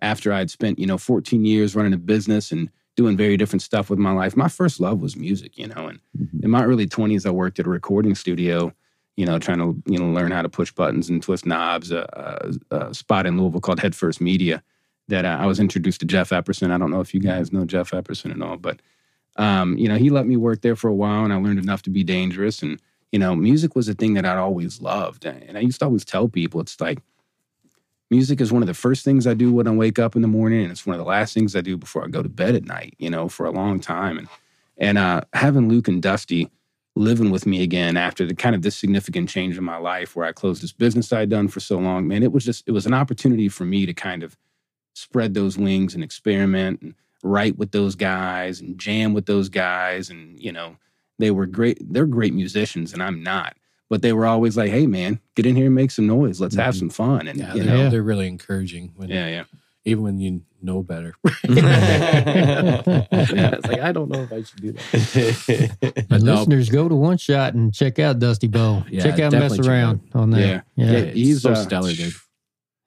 after I'd spent, you know, 14 years running a business and doing very different stuff with my life. My first love was music, you know, and in my early 20s, I worked at a recording studio, you know, trying to, you know, learn how to push buttons and twist knobs, a spot in Louisville called Headfirst Media that I was introduced to Jeff Epperson. I don't know if you guys know Jeff Epperson and all, but you know, he let me work there for a while, and I learned enough to be dangerous. And, you know, music was a thing that I'd always loved. And I used to always tell people, it's like, music is one of the first things I do when I wake up in the morning, and it's one of the last things I do before I go to bed at night, you know, for a long time. And having Luke and Dusty living with me again after the kind of this significant change in my life where I closed this business I'd done for so long, man, it was an opportunity for me to kind of spread those wings and experiment and write with those guys and jam with those guys. And, you know, they were great. They're great musicians, and I'm not. But they were always like, hey, man, get in here and make some noise. Let's have some fun. And, you know, they're really encouraging. Even when you know better. It's like, I don't know if I should do that. But listeners, go to One Shot and check out Dusty Bowe. Yeah, check out Mess Around on there. Yeah, he's so stellar, dude.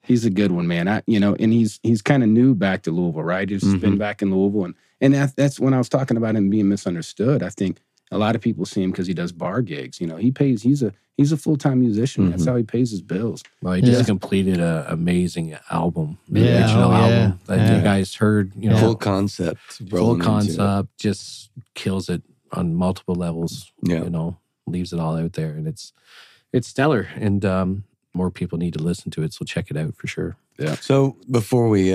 He's a good one, man. You know, and he's kind of new back to Louisville, right? He's been back in Louisville, and that's when I was talking about him being misunderstood. I think a lot of people see him because he does bar gigs. You know, he pays. He's a full-time musician. That's how he pays his bills. Well, he just completed an amazing album, original album that you guys heard. You know, full concept, just kills it on multiple levels. Yeah. You know, leaves it all out there, and it's stellar. And more people need to listen to it, so check it out for sure. Yeah. So before we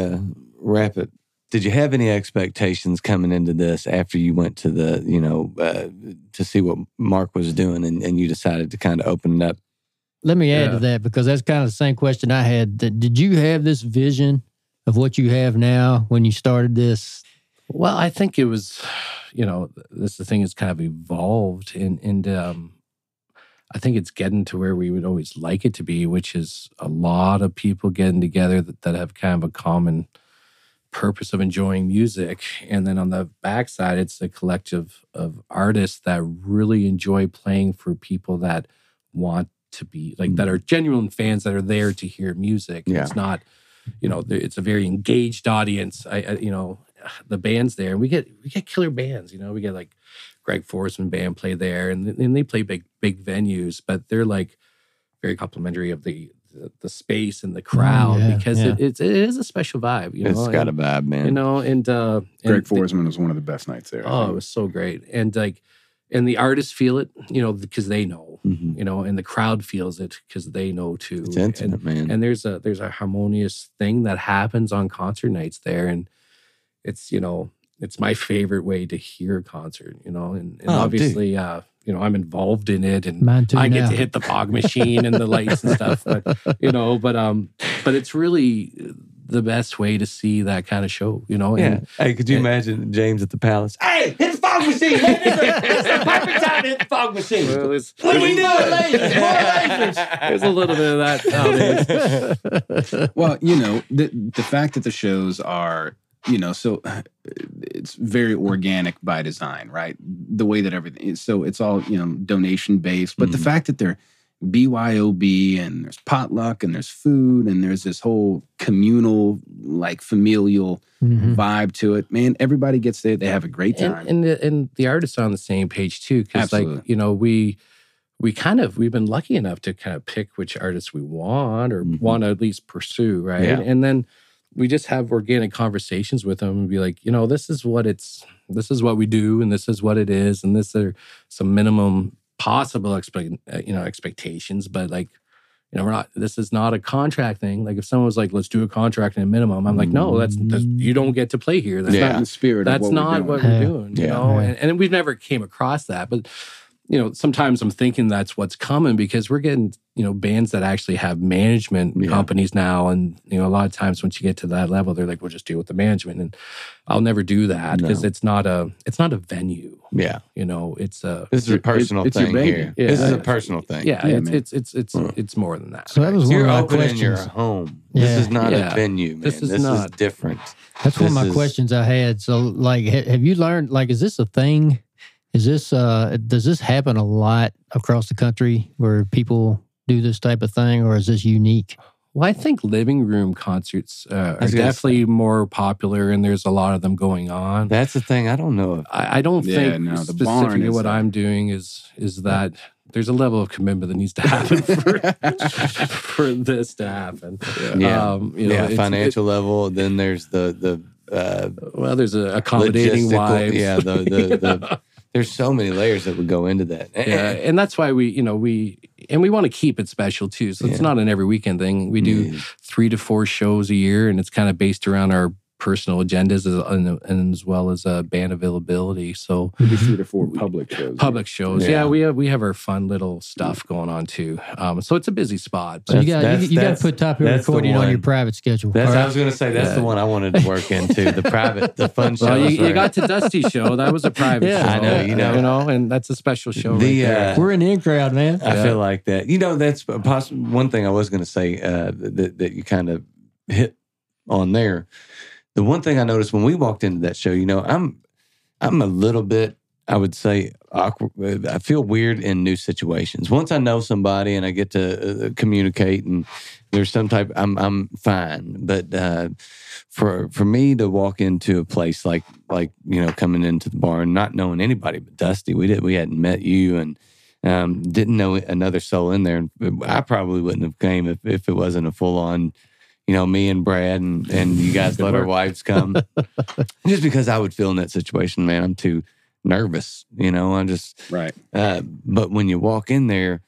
wrap it, did you have any expectations coming into this after you went to the, you know, to see what Mark was doing, and you decided to kind of open it up Let me add to that, because that's kind of the same question I had. Did you have this vision of what you have now when you started this? Well, I think it was, you know, that's the thing, it's kind of evolved. And I think it's getting to where we would always like it to be, which is a lot of people getting together that have kind of a common purpose of enjoying music. And then on the backside, it's a collective of artists that really enjoy playing for people that want to be, like, that are genuine fans that are there to hear music. Yeah. It's not, you know, it's a very engaged audience. I you know, the band's there, and we get killer bands, you know. We get like Greg Forstman band play there, and they play big venues, but they're like very complimentary of the space and the crowd, because it is a special vibe, you know. It's got a vibe, man. You know, and Greg Forstman was one of the best nights there. Oh, it was so great. And like, and the artists feel it, you know, because they know, you know, and the crowd feels it because they know too. It's intimate, man. And there's a harmonious thing that happens on concert nights there, and it's, you know, it's my favorite way to hear a concert, you know, and obviously, you know, I'm involved in it, and I get to hit the fog machine and the lights and stuff, but, you know, but it's really the best way to see that kind of show, you know. And, hey, could you imagine James at the Palace? Hey, hit the fog machine! Man, it's the perfect time to hit the fog machine. Well, what are we doing, ladies? More lasers! There's a little bit of that nowadays. Well, you know, the fact that the shows are, you know, so it's very organic by design, right? The way that everything is. So it's all, you know, donation based. But the fact that they're BYOB, and there's potluck, and there's food, and there's this whole communal, like, familial vibe to it, man, everybody gets there. They have a great time. And the artists are on the same page too. Because, like, you know, we've been lucky enough to kind of pick which artists we want, or want to at least pursue, right? Yeah. And then we just have organic conversations with them and be like, you know, this is what we do, and this is what it is, and this are some minimum possible expectations, but, like, you know, this is not a contract thing. Like, if someone was like, let's do a contract and a minimum, I'm like, no, that's you don't get to play here. That's not the spirit. That's not what we're doing, you know? And we've never came across that, but, you know, sometimes I'm thinking that's what's coming, because we're getting, you know, bands that actually have management companies now. And, you know, a lot of times once you get to that level, they're like, we'll just deal with the management. And I'll never do that, because it's not a venue. Yeah. You know, it's a personal thing here. Yeah. This is a personal thing. Yeah. It's more than that. So that was one of my questions. You're home. Yeah. This is not a venue, man. This is different. That's one of my questions I had. So, like, have you learned, like, is this a thing? Is this does this happen a lot across the country where people do this type of thing, or is this unique? Well, I think living room concerts are definitely more popular, and there's a lot of them going on. That's the thing. I don't know. I don't think specifically what I'm doing is that there's a level of commitment that needs to happen for this to happen. Yeah, you know, financial level. Then there's there's a accommodating wives. Yeah, the There's so many layers that would go into that. Yeah, and that's why we want to keep it special too. So it's not an every weekend thing. We do 3 to 4 shows a year, and it's kind of based around our personal agendas and as well as band availability. So we do 3 to 4 public shows. Public shows. Yeah, we have our fun little stuff going on too. So it's a busy spot. But so you got to put Top Hill Recording on your private schedule. I was going to say that's the one I wanted to work into, the private, the fun show. Well, you got to Dusty's show. That was a private show. I know, you know, and that's a special show. We're an in crowd, man. I feel like that. You know, that's possible. One thing I was going to say that you kind of hit on there. The one thing I noticed when we walked into that show, you know, I'm a little bit, I would say, awkward. I feel weird in new situations. Once I know somebody and I get to communicate, and there's some type, I'm fine. But for me to walk into a place like you know, coming into the bar and not knowing anybody but Dusty, we hadn't met you, and didn't know another soul in there. And I probably wouldn't have came if it wasn't a full on. You know, me and Brad and you guys let our wives come. Just because I would feel in that situation, man, I'm too nervous. You know, I'm just... Right. But when you walk in there,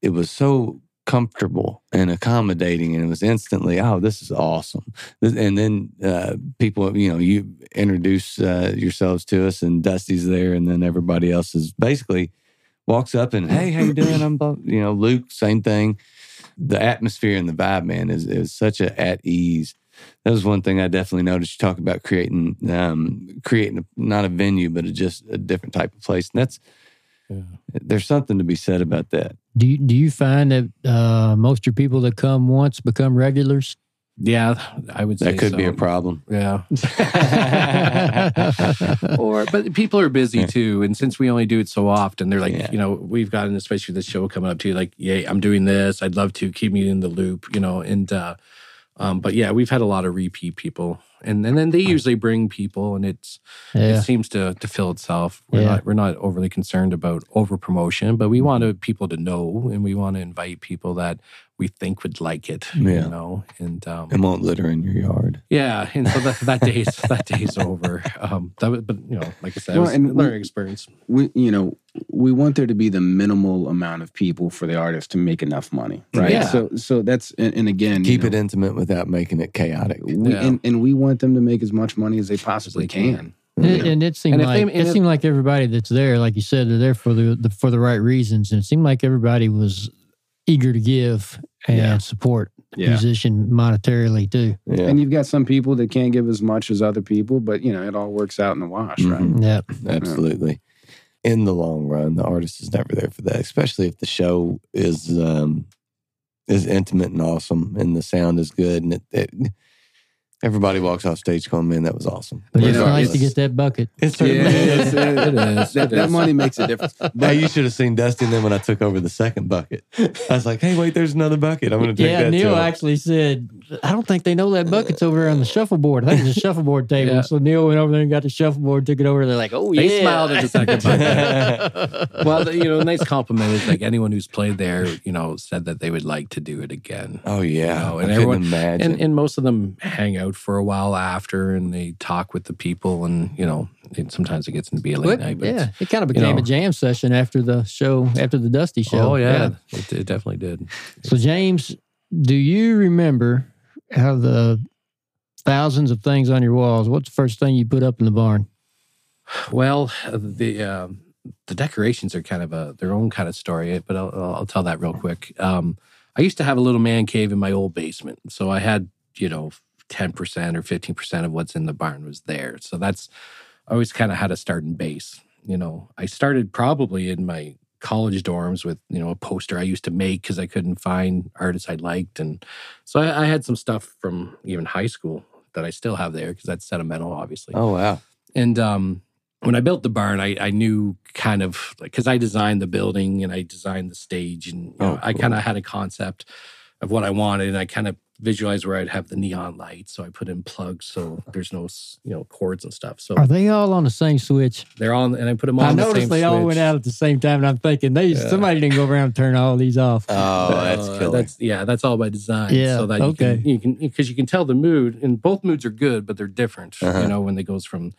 it was so comfortable and accommodating, and it was instantly, oh, this is awesome. And then people, you know, you introduce yourselves to us, and Dusty's there, and then everybody else is basically... walks up and, hey, how you doing? I'm Bob. You know, Luke, same thing. The atmosphere and the vibe, man, is such a at ease. That was one thing I definitely noticed. You talk about creating not a venue, but just a different type of place. And that's, there's something to be said about that. Do you find that most of your people that come once become regulars? Yeah, I would say that could be a problem. Yeah. But people are busy too. And since we only do it so often, they're like, you know, we've gotten, especially this show coming up too, like, yeah, I'm doing this. I'd love to keep me in the loop, you know. And, but yeah, we've had a lot of repeat people. And then they usually bring people, and it seems to fill itself. We're not overly concerned about over-promotion, but we want people to know, and we want to invite people that we think would like it, you know. And won't litter in your yard. Yeah, and so that day's over. But, you know, like I said, it was a learning experience. We want there to be the minimal amount of people for the artist to make enough money, right? Yeah. So that's, and again... Keep it intimate without making it chaotic. And we want them to make as much money as they possibly can. And it seemed like everybody that's there, like you said, they're there for the right reasons. And it seemed like everybody was eager to give and support the musician monetarily too. Yeah. And you've got some people that can't give as much as other people, but, you know, it all works out in the wash, right? Yeah. Absolutely. In the long run, the artist is never there for that, especially if the show is intimate and awesome and the sound is good and it everybody walks off stage going, man, that was awesome. But it's nice to get that bucket. It is. That money makes a difference. But you should have seen Dusty and then when I took over the second bucket. I was like, hey, wait, there's another bucket. I'm going to take that. Yeah, Neil actually said, I don't think they know that bucket's over there on the shuffleboard. I think it's a shuffleboard table. Yeah. So Neil went over there and got the shuffleboard, took it over. They're like, oh, yeah. They smiled at the second bucket. Well, you know, a nice compliment is like anyone who's played there, you know, said that they would like to do it again. Oh, yeah. You know? And everyone, imagine. And most of them hang out for a while after, and they talk with the people, and you know, sometimes it gets to be a late night. But yeah, it kind of became a jam session after the show, after the Dusty show. Oh yeah. It definitely did. So James, do you remember how the thousands of things on your walls? What's the first thing you put up in the barn? Well, the decorations are kind of their own kind of story, but I'll tell that real quick. I used to have a little man cave in my old basement, so I had 10% or 15% of what's in the barn was there. So that's, I always kind of had to start in base. You know, I started probably in my college dorms with, you know, a poster I used to make because I couldn't find artists I liked. And so I had some stuff from even high school that I still have there because that's sentimental, obviously. Oh, wow. And when I built the barn, I knew kind of, because I designed the building and I designed the stage, and you know, I kind of had a concept of what I wanted, and I kind of visualize where I'd have the neon lights, so I put in plugs so there's no, you know, cords and stuff. So are they all on the same switch? They're on, and I put them all on the same switch. I noticed they all went out at the same time, and I'm thinking somebody didn't go around and turn all these off. Oh, that's killer. That's all by design. Yeah, so that you can tell the mood, and both moods are good, but they're different. You know, when it goes from,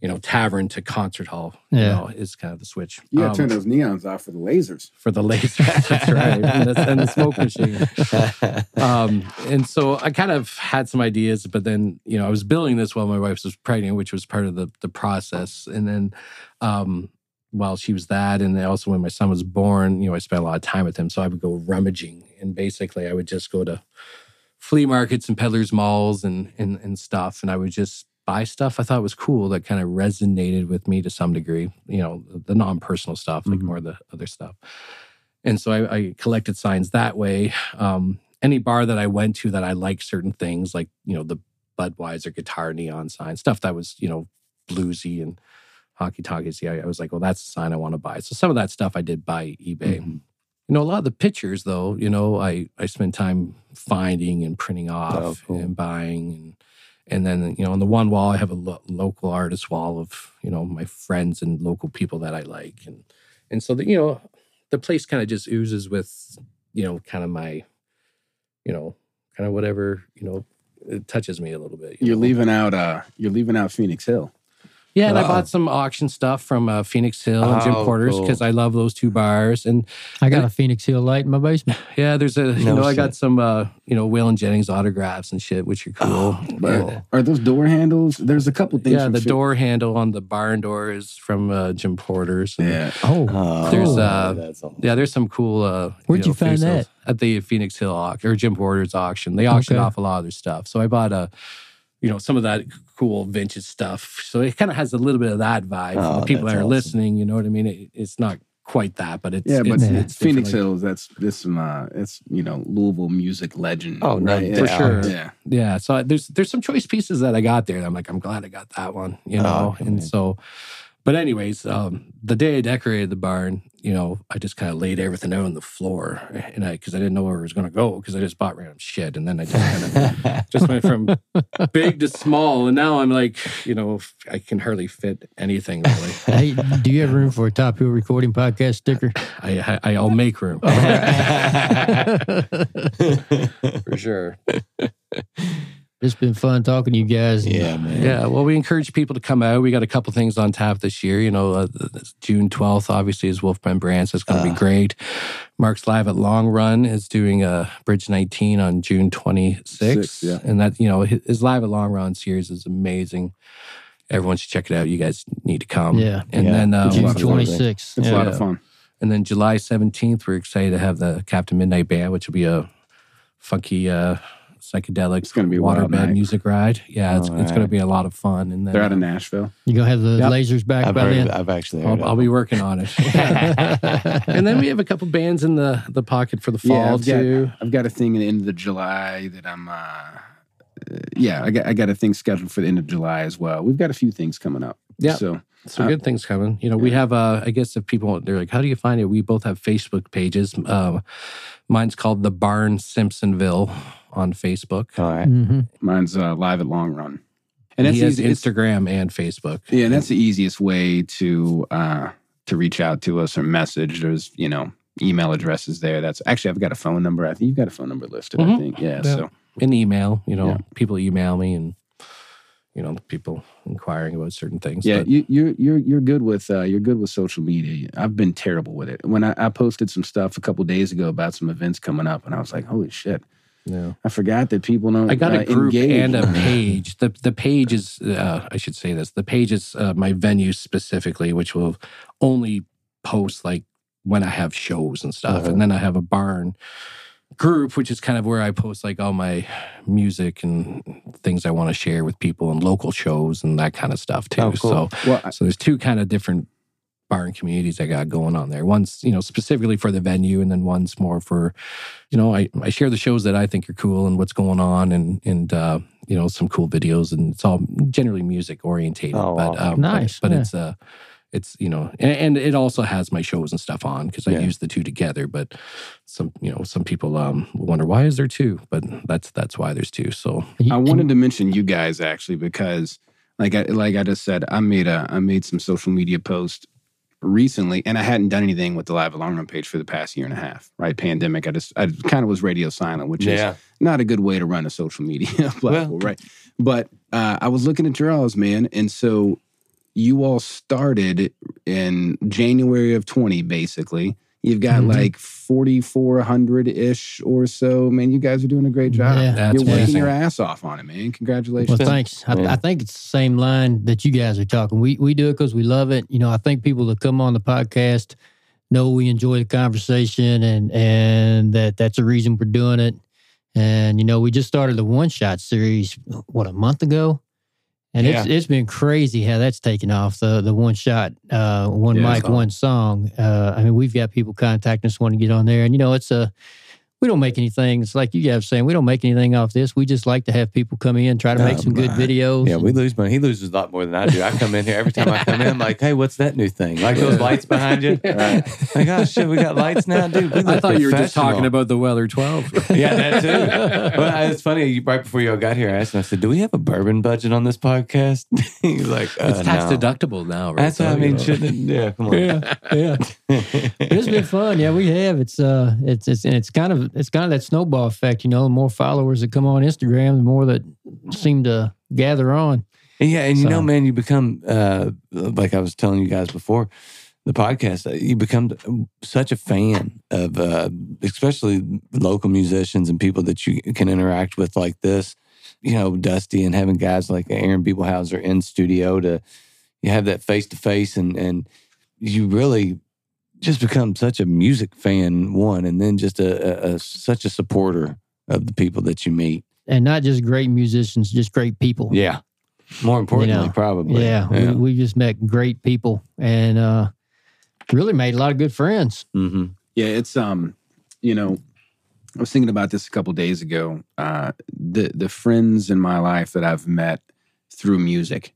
you know, tavern to concert hall, you know, is kind of the switch. You gotta turn those neons off for the lasers. For the lasers, that's right. And the smoke machine. And so I kind of had some ideas, but then, you know, I was building this while my wife was pregnant, which was part of the process. And then while she was that, and then also when my son was born, you know, I spent a lot of time with him. So I would go rummaging, and basically I would just go to flea markets and peddlers malls and stuff. And I would just buy stuff I thought was cool that kind of resonated with me to some degree, you know, the non-personal stuff, like more of the other stuff. And so I collected signs that way. Any bar that I went to that I liked certain things, like, you know, the Budweiser guitar neon sign, stuff that was, you know, bluesy and honky-tonky. I was like, well, that's the sign I want to buy. So some of that stuff I did buy eBay. You know, a lot of the pictures, though, you know, I spent time finding and printing off and buying. And then, you know, on the one wall, I have a local artist wall of, you know, my friends and local people that I like. And so, you know, the place kind of just oozes with, you know, kind of my, you know, kind of whatever, you know, it touches me a little bit. You're leaving out Phoenix Hill. Yeah, and I bought some auction stuff from Phoenix Hill and Jim Porter's because I love those two bars. And I got a Phoenix Hill light in my basement. Yeah, there's a, I got some, Waylon Jennings autographs and shit, which are cool. Are those door handles? There's a couple things. Yeah, the door handle on the barn door is from Jim Porter's. Yeah. There's some cool. Where'd you find that? At the Phoenix Hill auction or Jim Porter's auction. They auctioned off a lot of their stuff. So I bought some of that cool vintage stuff. So it kind of has a little bit of that vibe. Oh, the people that are listening, you know what I mean? It's not quite that, but it's... Yeah, but it's Phoenix Hills, it's Louisville music legend. Oh, right? No, for sure. Yeah. Yeah, so there's some choice pieces that I got there. And I'm like, I'm glad I got that one, But anyways, the day I decorated the barn, I just kind of laid everything out on the floor, and because I didn't know where it was going to go, because I just bought random shit, and then I just kind of just went from big to small, and now I'm like, I can hardly fit anything really. Hey, do you have room for a Top Hill Recording Podcast sticker? I'll make room for sure. It's been fun talking to you guys. Yeah, man. Yeah, well, we encourage people to come out. We got a couple things on tap this year. June 12th, obviously, is Wolfman Brand, so it's going to be great. Mark's Live at Long Run is doing Bridge 19 on June 26th. And that, his Live at Long Run series is amazing. Everyone should check it out. You guys need to come. Yeah. And then... June 26th. It's a lot of fun. And then July 17th, we're excited to have the Captain Midnight Band, which will be a funky... psychedelic, it's going to be waterbed music ride. Yeah, it's going to be a lot of fun. And then, they're out of Nashville. You gonna have the lasers back by then? I've actually. I'll be working on it. And then we have a couple bands in the pocket for the fall too. I've got a thing at the end of July that I'm. I got a thing scheduled for the end of July as well. We've got a few things coming up. Yeah. So. Some good things coming. We have, I guess if people, they're like, how do you find it? We both have Facebook pages. Mine's called The Barn Simpsonville on Facebook. All right. Mm-hmm. Mine's Live at Long Run. And that's Instagram and Facebook. Yeah, and that's the easiest way to reach out to us or message. There's, email addresses there. That's actually, I've got a phone number. I think you've got a phone number listed, mm-hmm. I think. Yeah, so. An email, people email me and... people inquiring about certain things. Yeah, you're good with social media. I've been terrible with it. When I posted some stuff a couple days ago about some events coming up, and I was like, holy shit. No. I forgot that people don't engage. I got a group and a page. The page is, I should say this, the page is my venue specifically, which will only post like when I have shows and stuff. Uh-huh. And then I have a barn group, which is kind of where I post like all my music and things I want to share with people and local shows and that kind of stuff too. Oh, cool. So, so there's two kind of different barn communities I got going on there. One's, specifically for the venue, and then one's more for, I share the shows that I think are cool and what's going on and some cool videos, and it's all generally music orientated. Oh, wow. Nice. But it's it's, and it also has my shows and stuff on because I use the two together. But some people wonder, why is there two? But that's why there's two. So I wanted to mention you guys actually, because like I just said, I made some social media posts recently, and I hadn't done anything with the Live Alarm Run page for the past year and a half. Right, pandemic. I kind of was radio silent, which is not a good way to run a social media platform, right? But I was looking at your alls, man, and so. You all started in January of 2020, basically. You've got like 4,400-ish or so. Man, you guys are doing a great job. Yeah, you're working your ass off on it, man. Congratulations. Well, thanks. I think it's the same line that you guys are talking. We do it because we love it. I think people that come on the podcast know we enjoy the conversation and that's the reason we're doing it. And, we just started the one-shot series, a month ago? And it's been crazy how that's taken off, the one shot, one mic, one song. We've got people contacting us wanting to get on there. And, we don't make anything. It's like you guys saying, we don't make anything off this. We just like to have people come in, try to make some good videos. Yeah, we lose money. He loses a lot more than I do. I come in here, every time I come in, I'm like, hey, what's that new thing? Like those lights behind you? Right. Like, oh, shit, we got lights now, dude. I thought you were just talking about the Weller 12. Yeah, that too. Well, it's funny, right before y'all got here, I asked him, I said, do we have a bourbon budget on this podcast? He's like, it's tax deductible now, right? That's what I mean, shouldn't it? Yeah, come on. Yeah. It's been fun. Yeah, we have. It's kind of that snowball effect, the more followers that come on Instagram, the more that seem to gather on. And yeah, and so, you know, man, you become, like I was telling you guys before the podcast, you become such a fan of, especially local musicians and people that you can interact with like this, you know, Dusty, and having guys like Aaron Bibelhauser in studio to, you have that face-to-face, and you really just become such a music fan, one, and then just such a supporter of the people that you meet. And not just great musicians, just great people. Yeah. More importantly, you know, probably. Yeah. Yeah. We just met great people and really made a lot of good friends. Mm-hmm. Yeah. It's, you know, I was thinking about this a couple days ago. The friends in my life that I've met through music.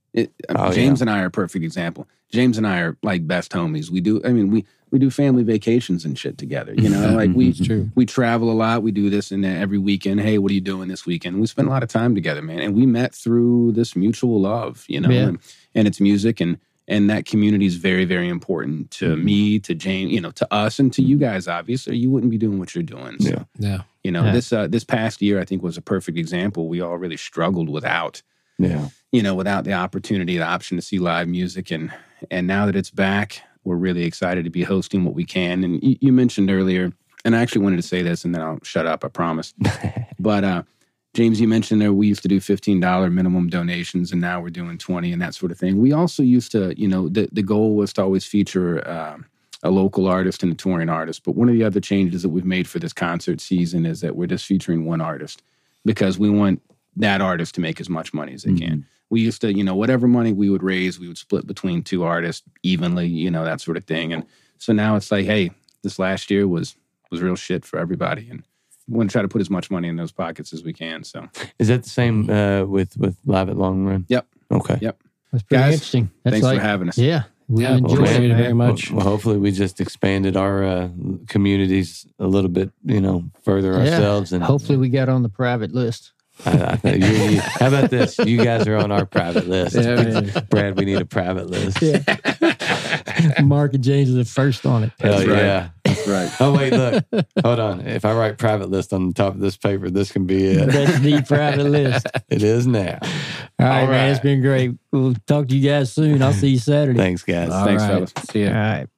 James and I are a perfect example. James and I are like best homies. We do, I mean, we do family vacations and shit together. You know, like we travel a lot. We do this and that every weekend. Hey, what are you doing this weekend? We spend a lot of time together, man. And we met through this mutual love, you know, and it's music, and that community is very, very important to me, to James, you know, to us, and to you guys, obviously. You wouldn't be doing what you're doing. So, you know, this past year, I think, was a perfect example. We all really struggled without. Yeah. You know, without the opportunity, the option to see live music. And now that it's back, we're really excited to be hosting what we can. And you mentioned earlier, and I actually wanted to say this and then I'll shut up, I promise. But James, you mentioned that we used to do $15 minimum donations and now we're doing $20 and that sort of thing. We also used to, you know, the goal was to always feature a local artist and a touring artist. But one of the other changes that we've made for this concert season is that we're just featuring one artist because we want that artist to make as much money as they can. We used to, you know, whatever money we would raise, we would split between two artists evenly, you know, that sort of thing. And so now it's like, hey, this last year was real shit for everybody. And we want to try to put as much money in those pockets as we can. So is that the same with Live at Long Run? Yep. Okay. Yep. That's pretty interesting. That's thanks for having us. Yeah. We enjoyed it very much. Well, hopefully we just expanded our communities a little bit, you know, further ourselves. And hopefully we got on the private list. I how about this? You guys are on our private list. Yeah, Brad, we need a private list. Yeah. Mark and James are the first on it. Hell yeah. That's right. Oh, wait, look. Hold on. If I write private list on the top of this paper, this can be it. That's the private list. It is now. All right, man. It's been great. We'll talk to you guys soon. I'll see you Saturday. Thanks, guys. Thanks, fellas. See ya. All right.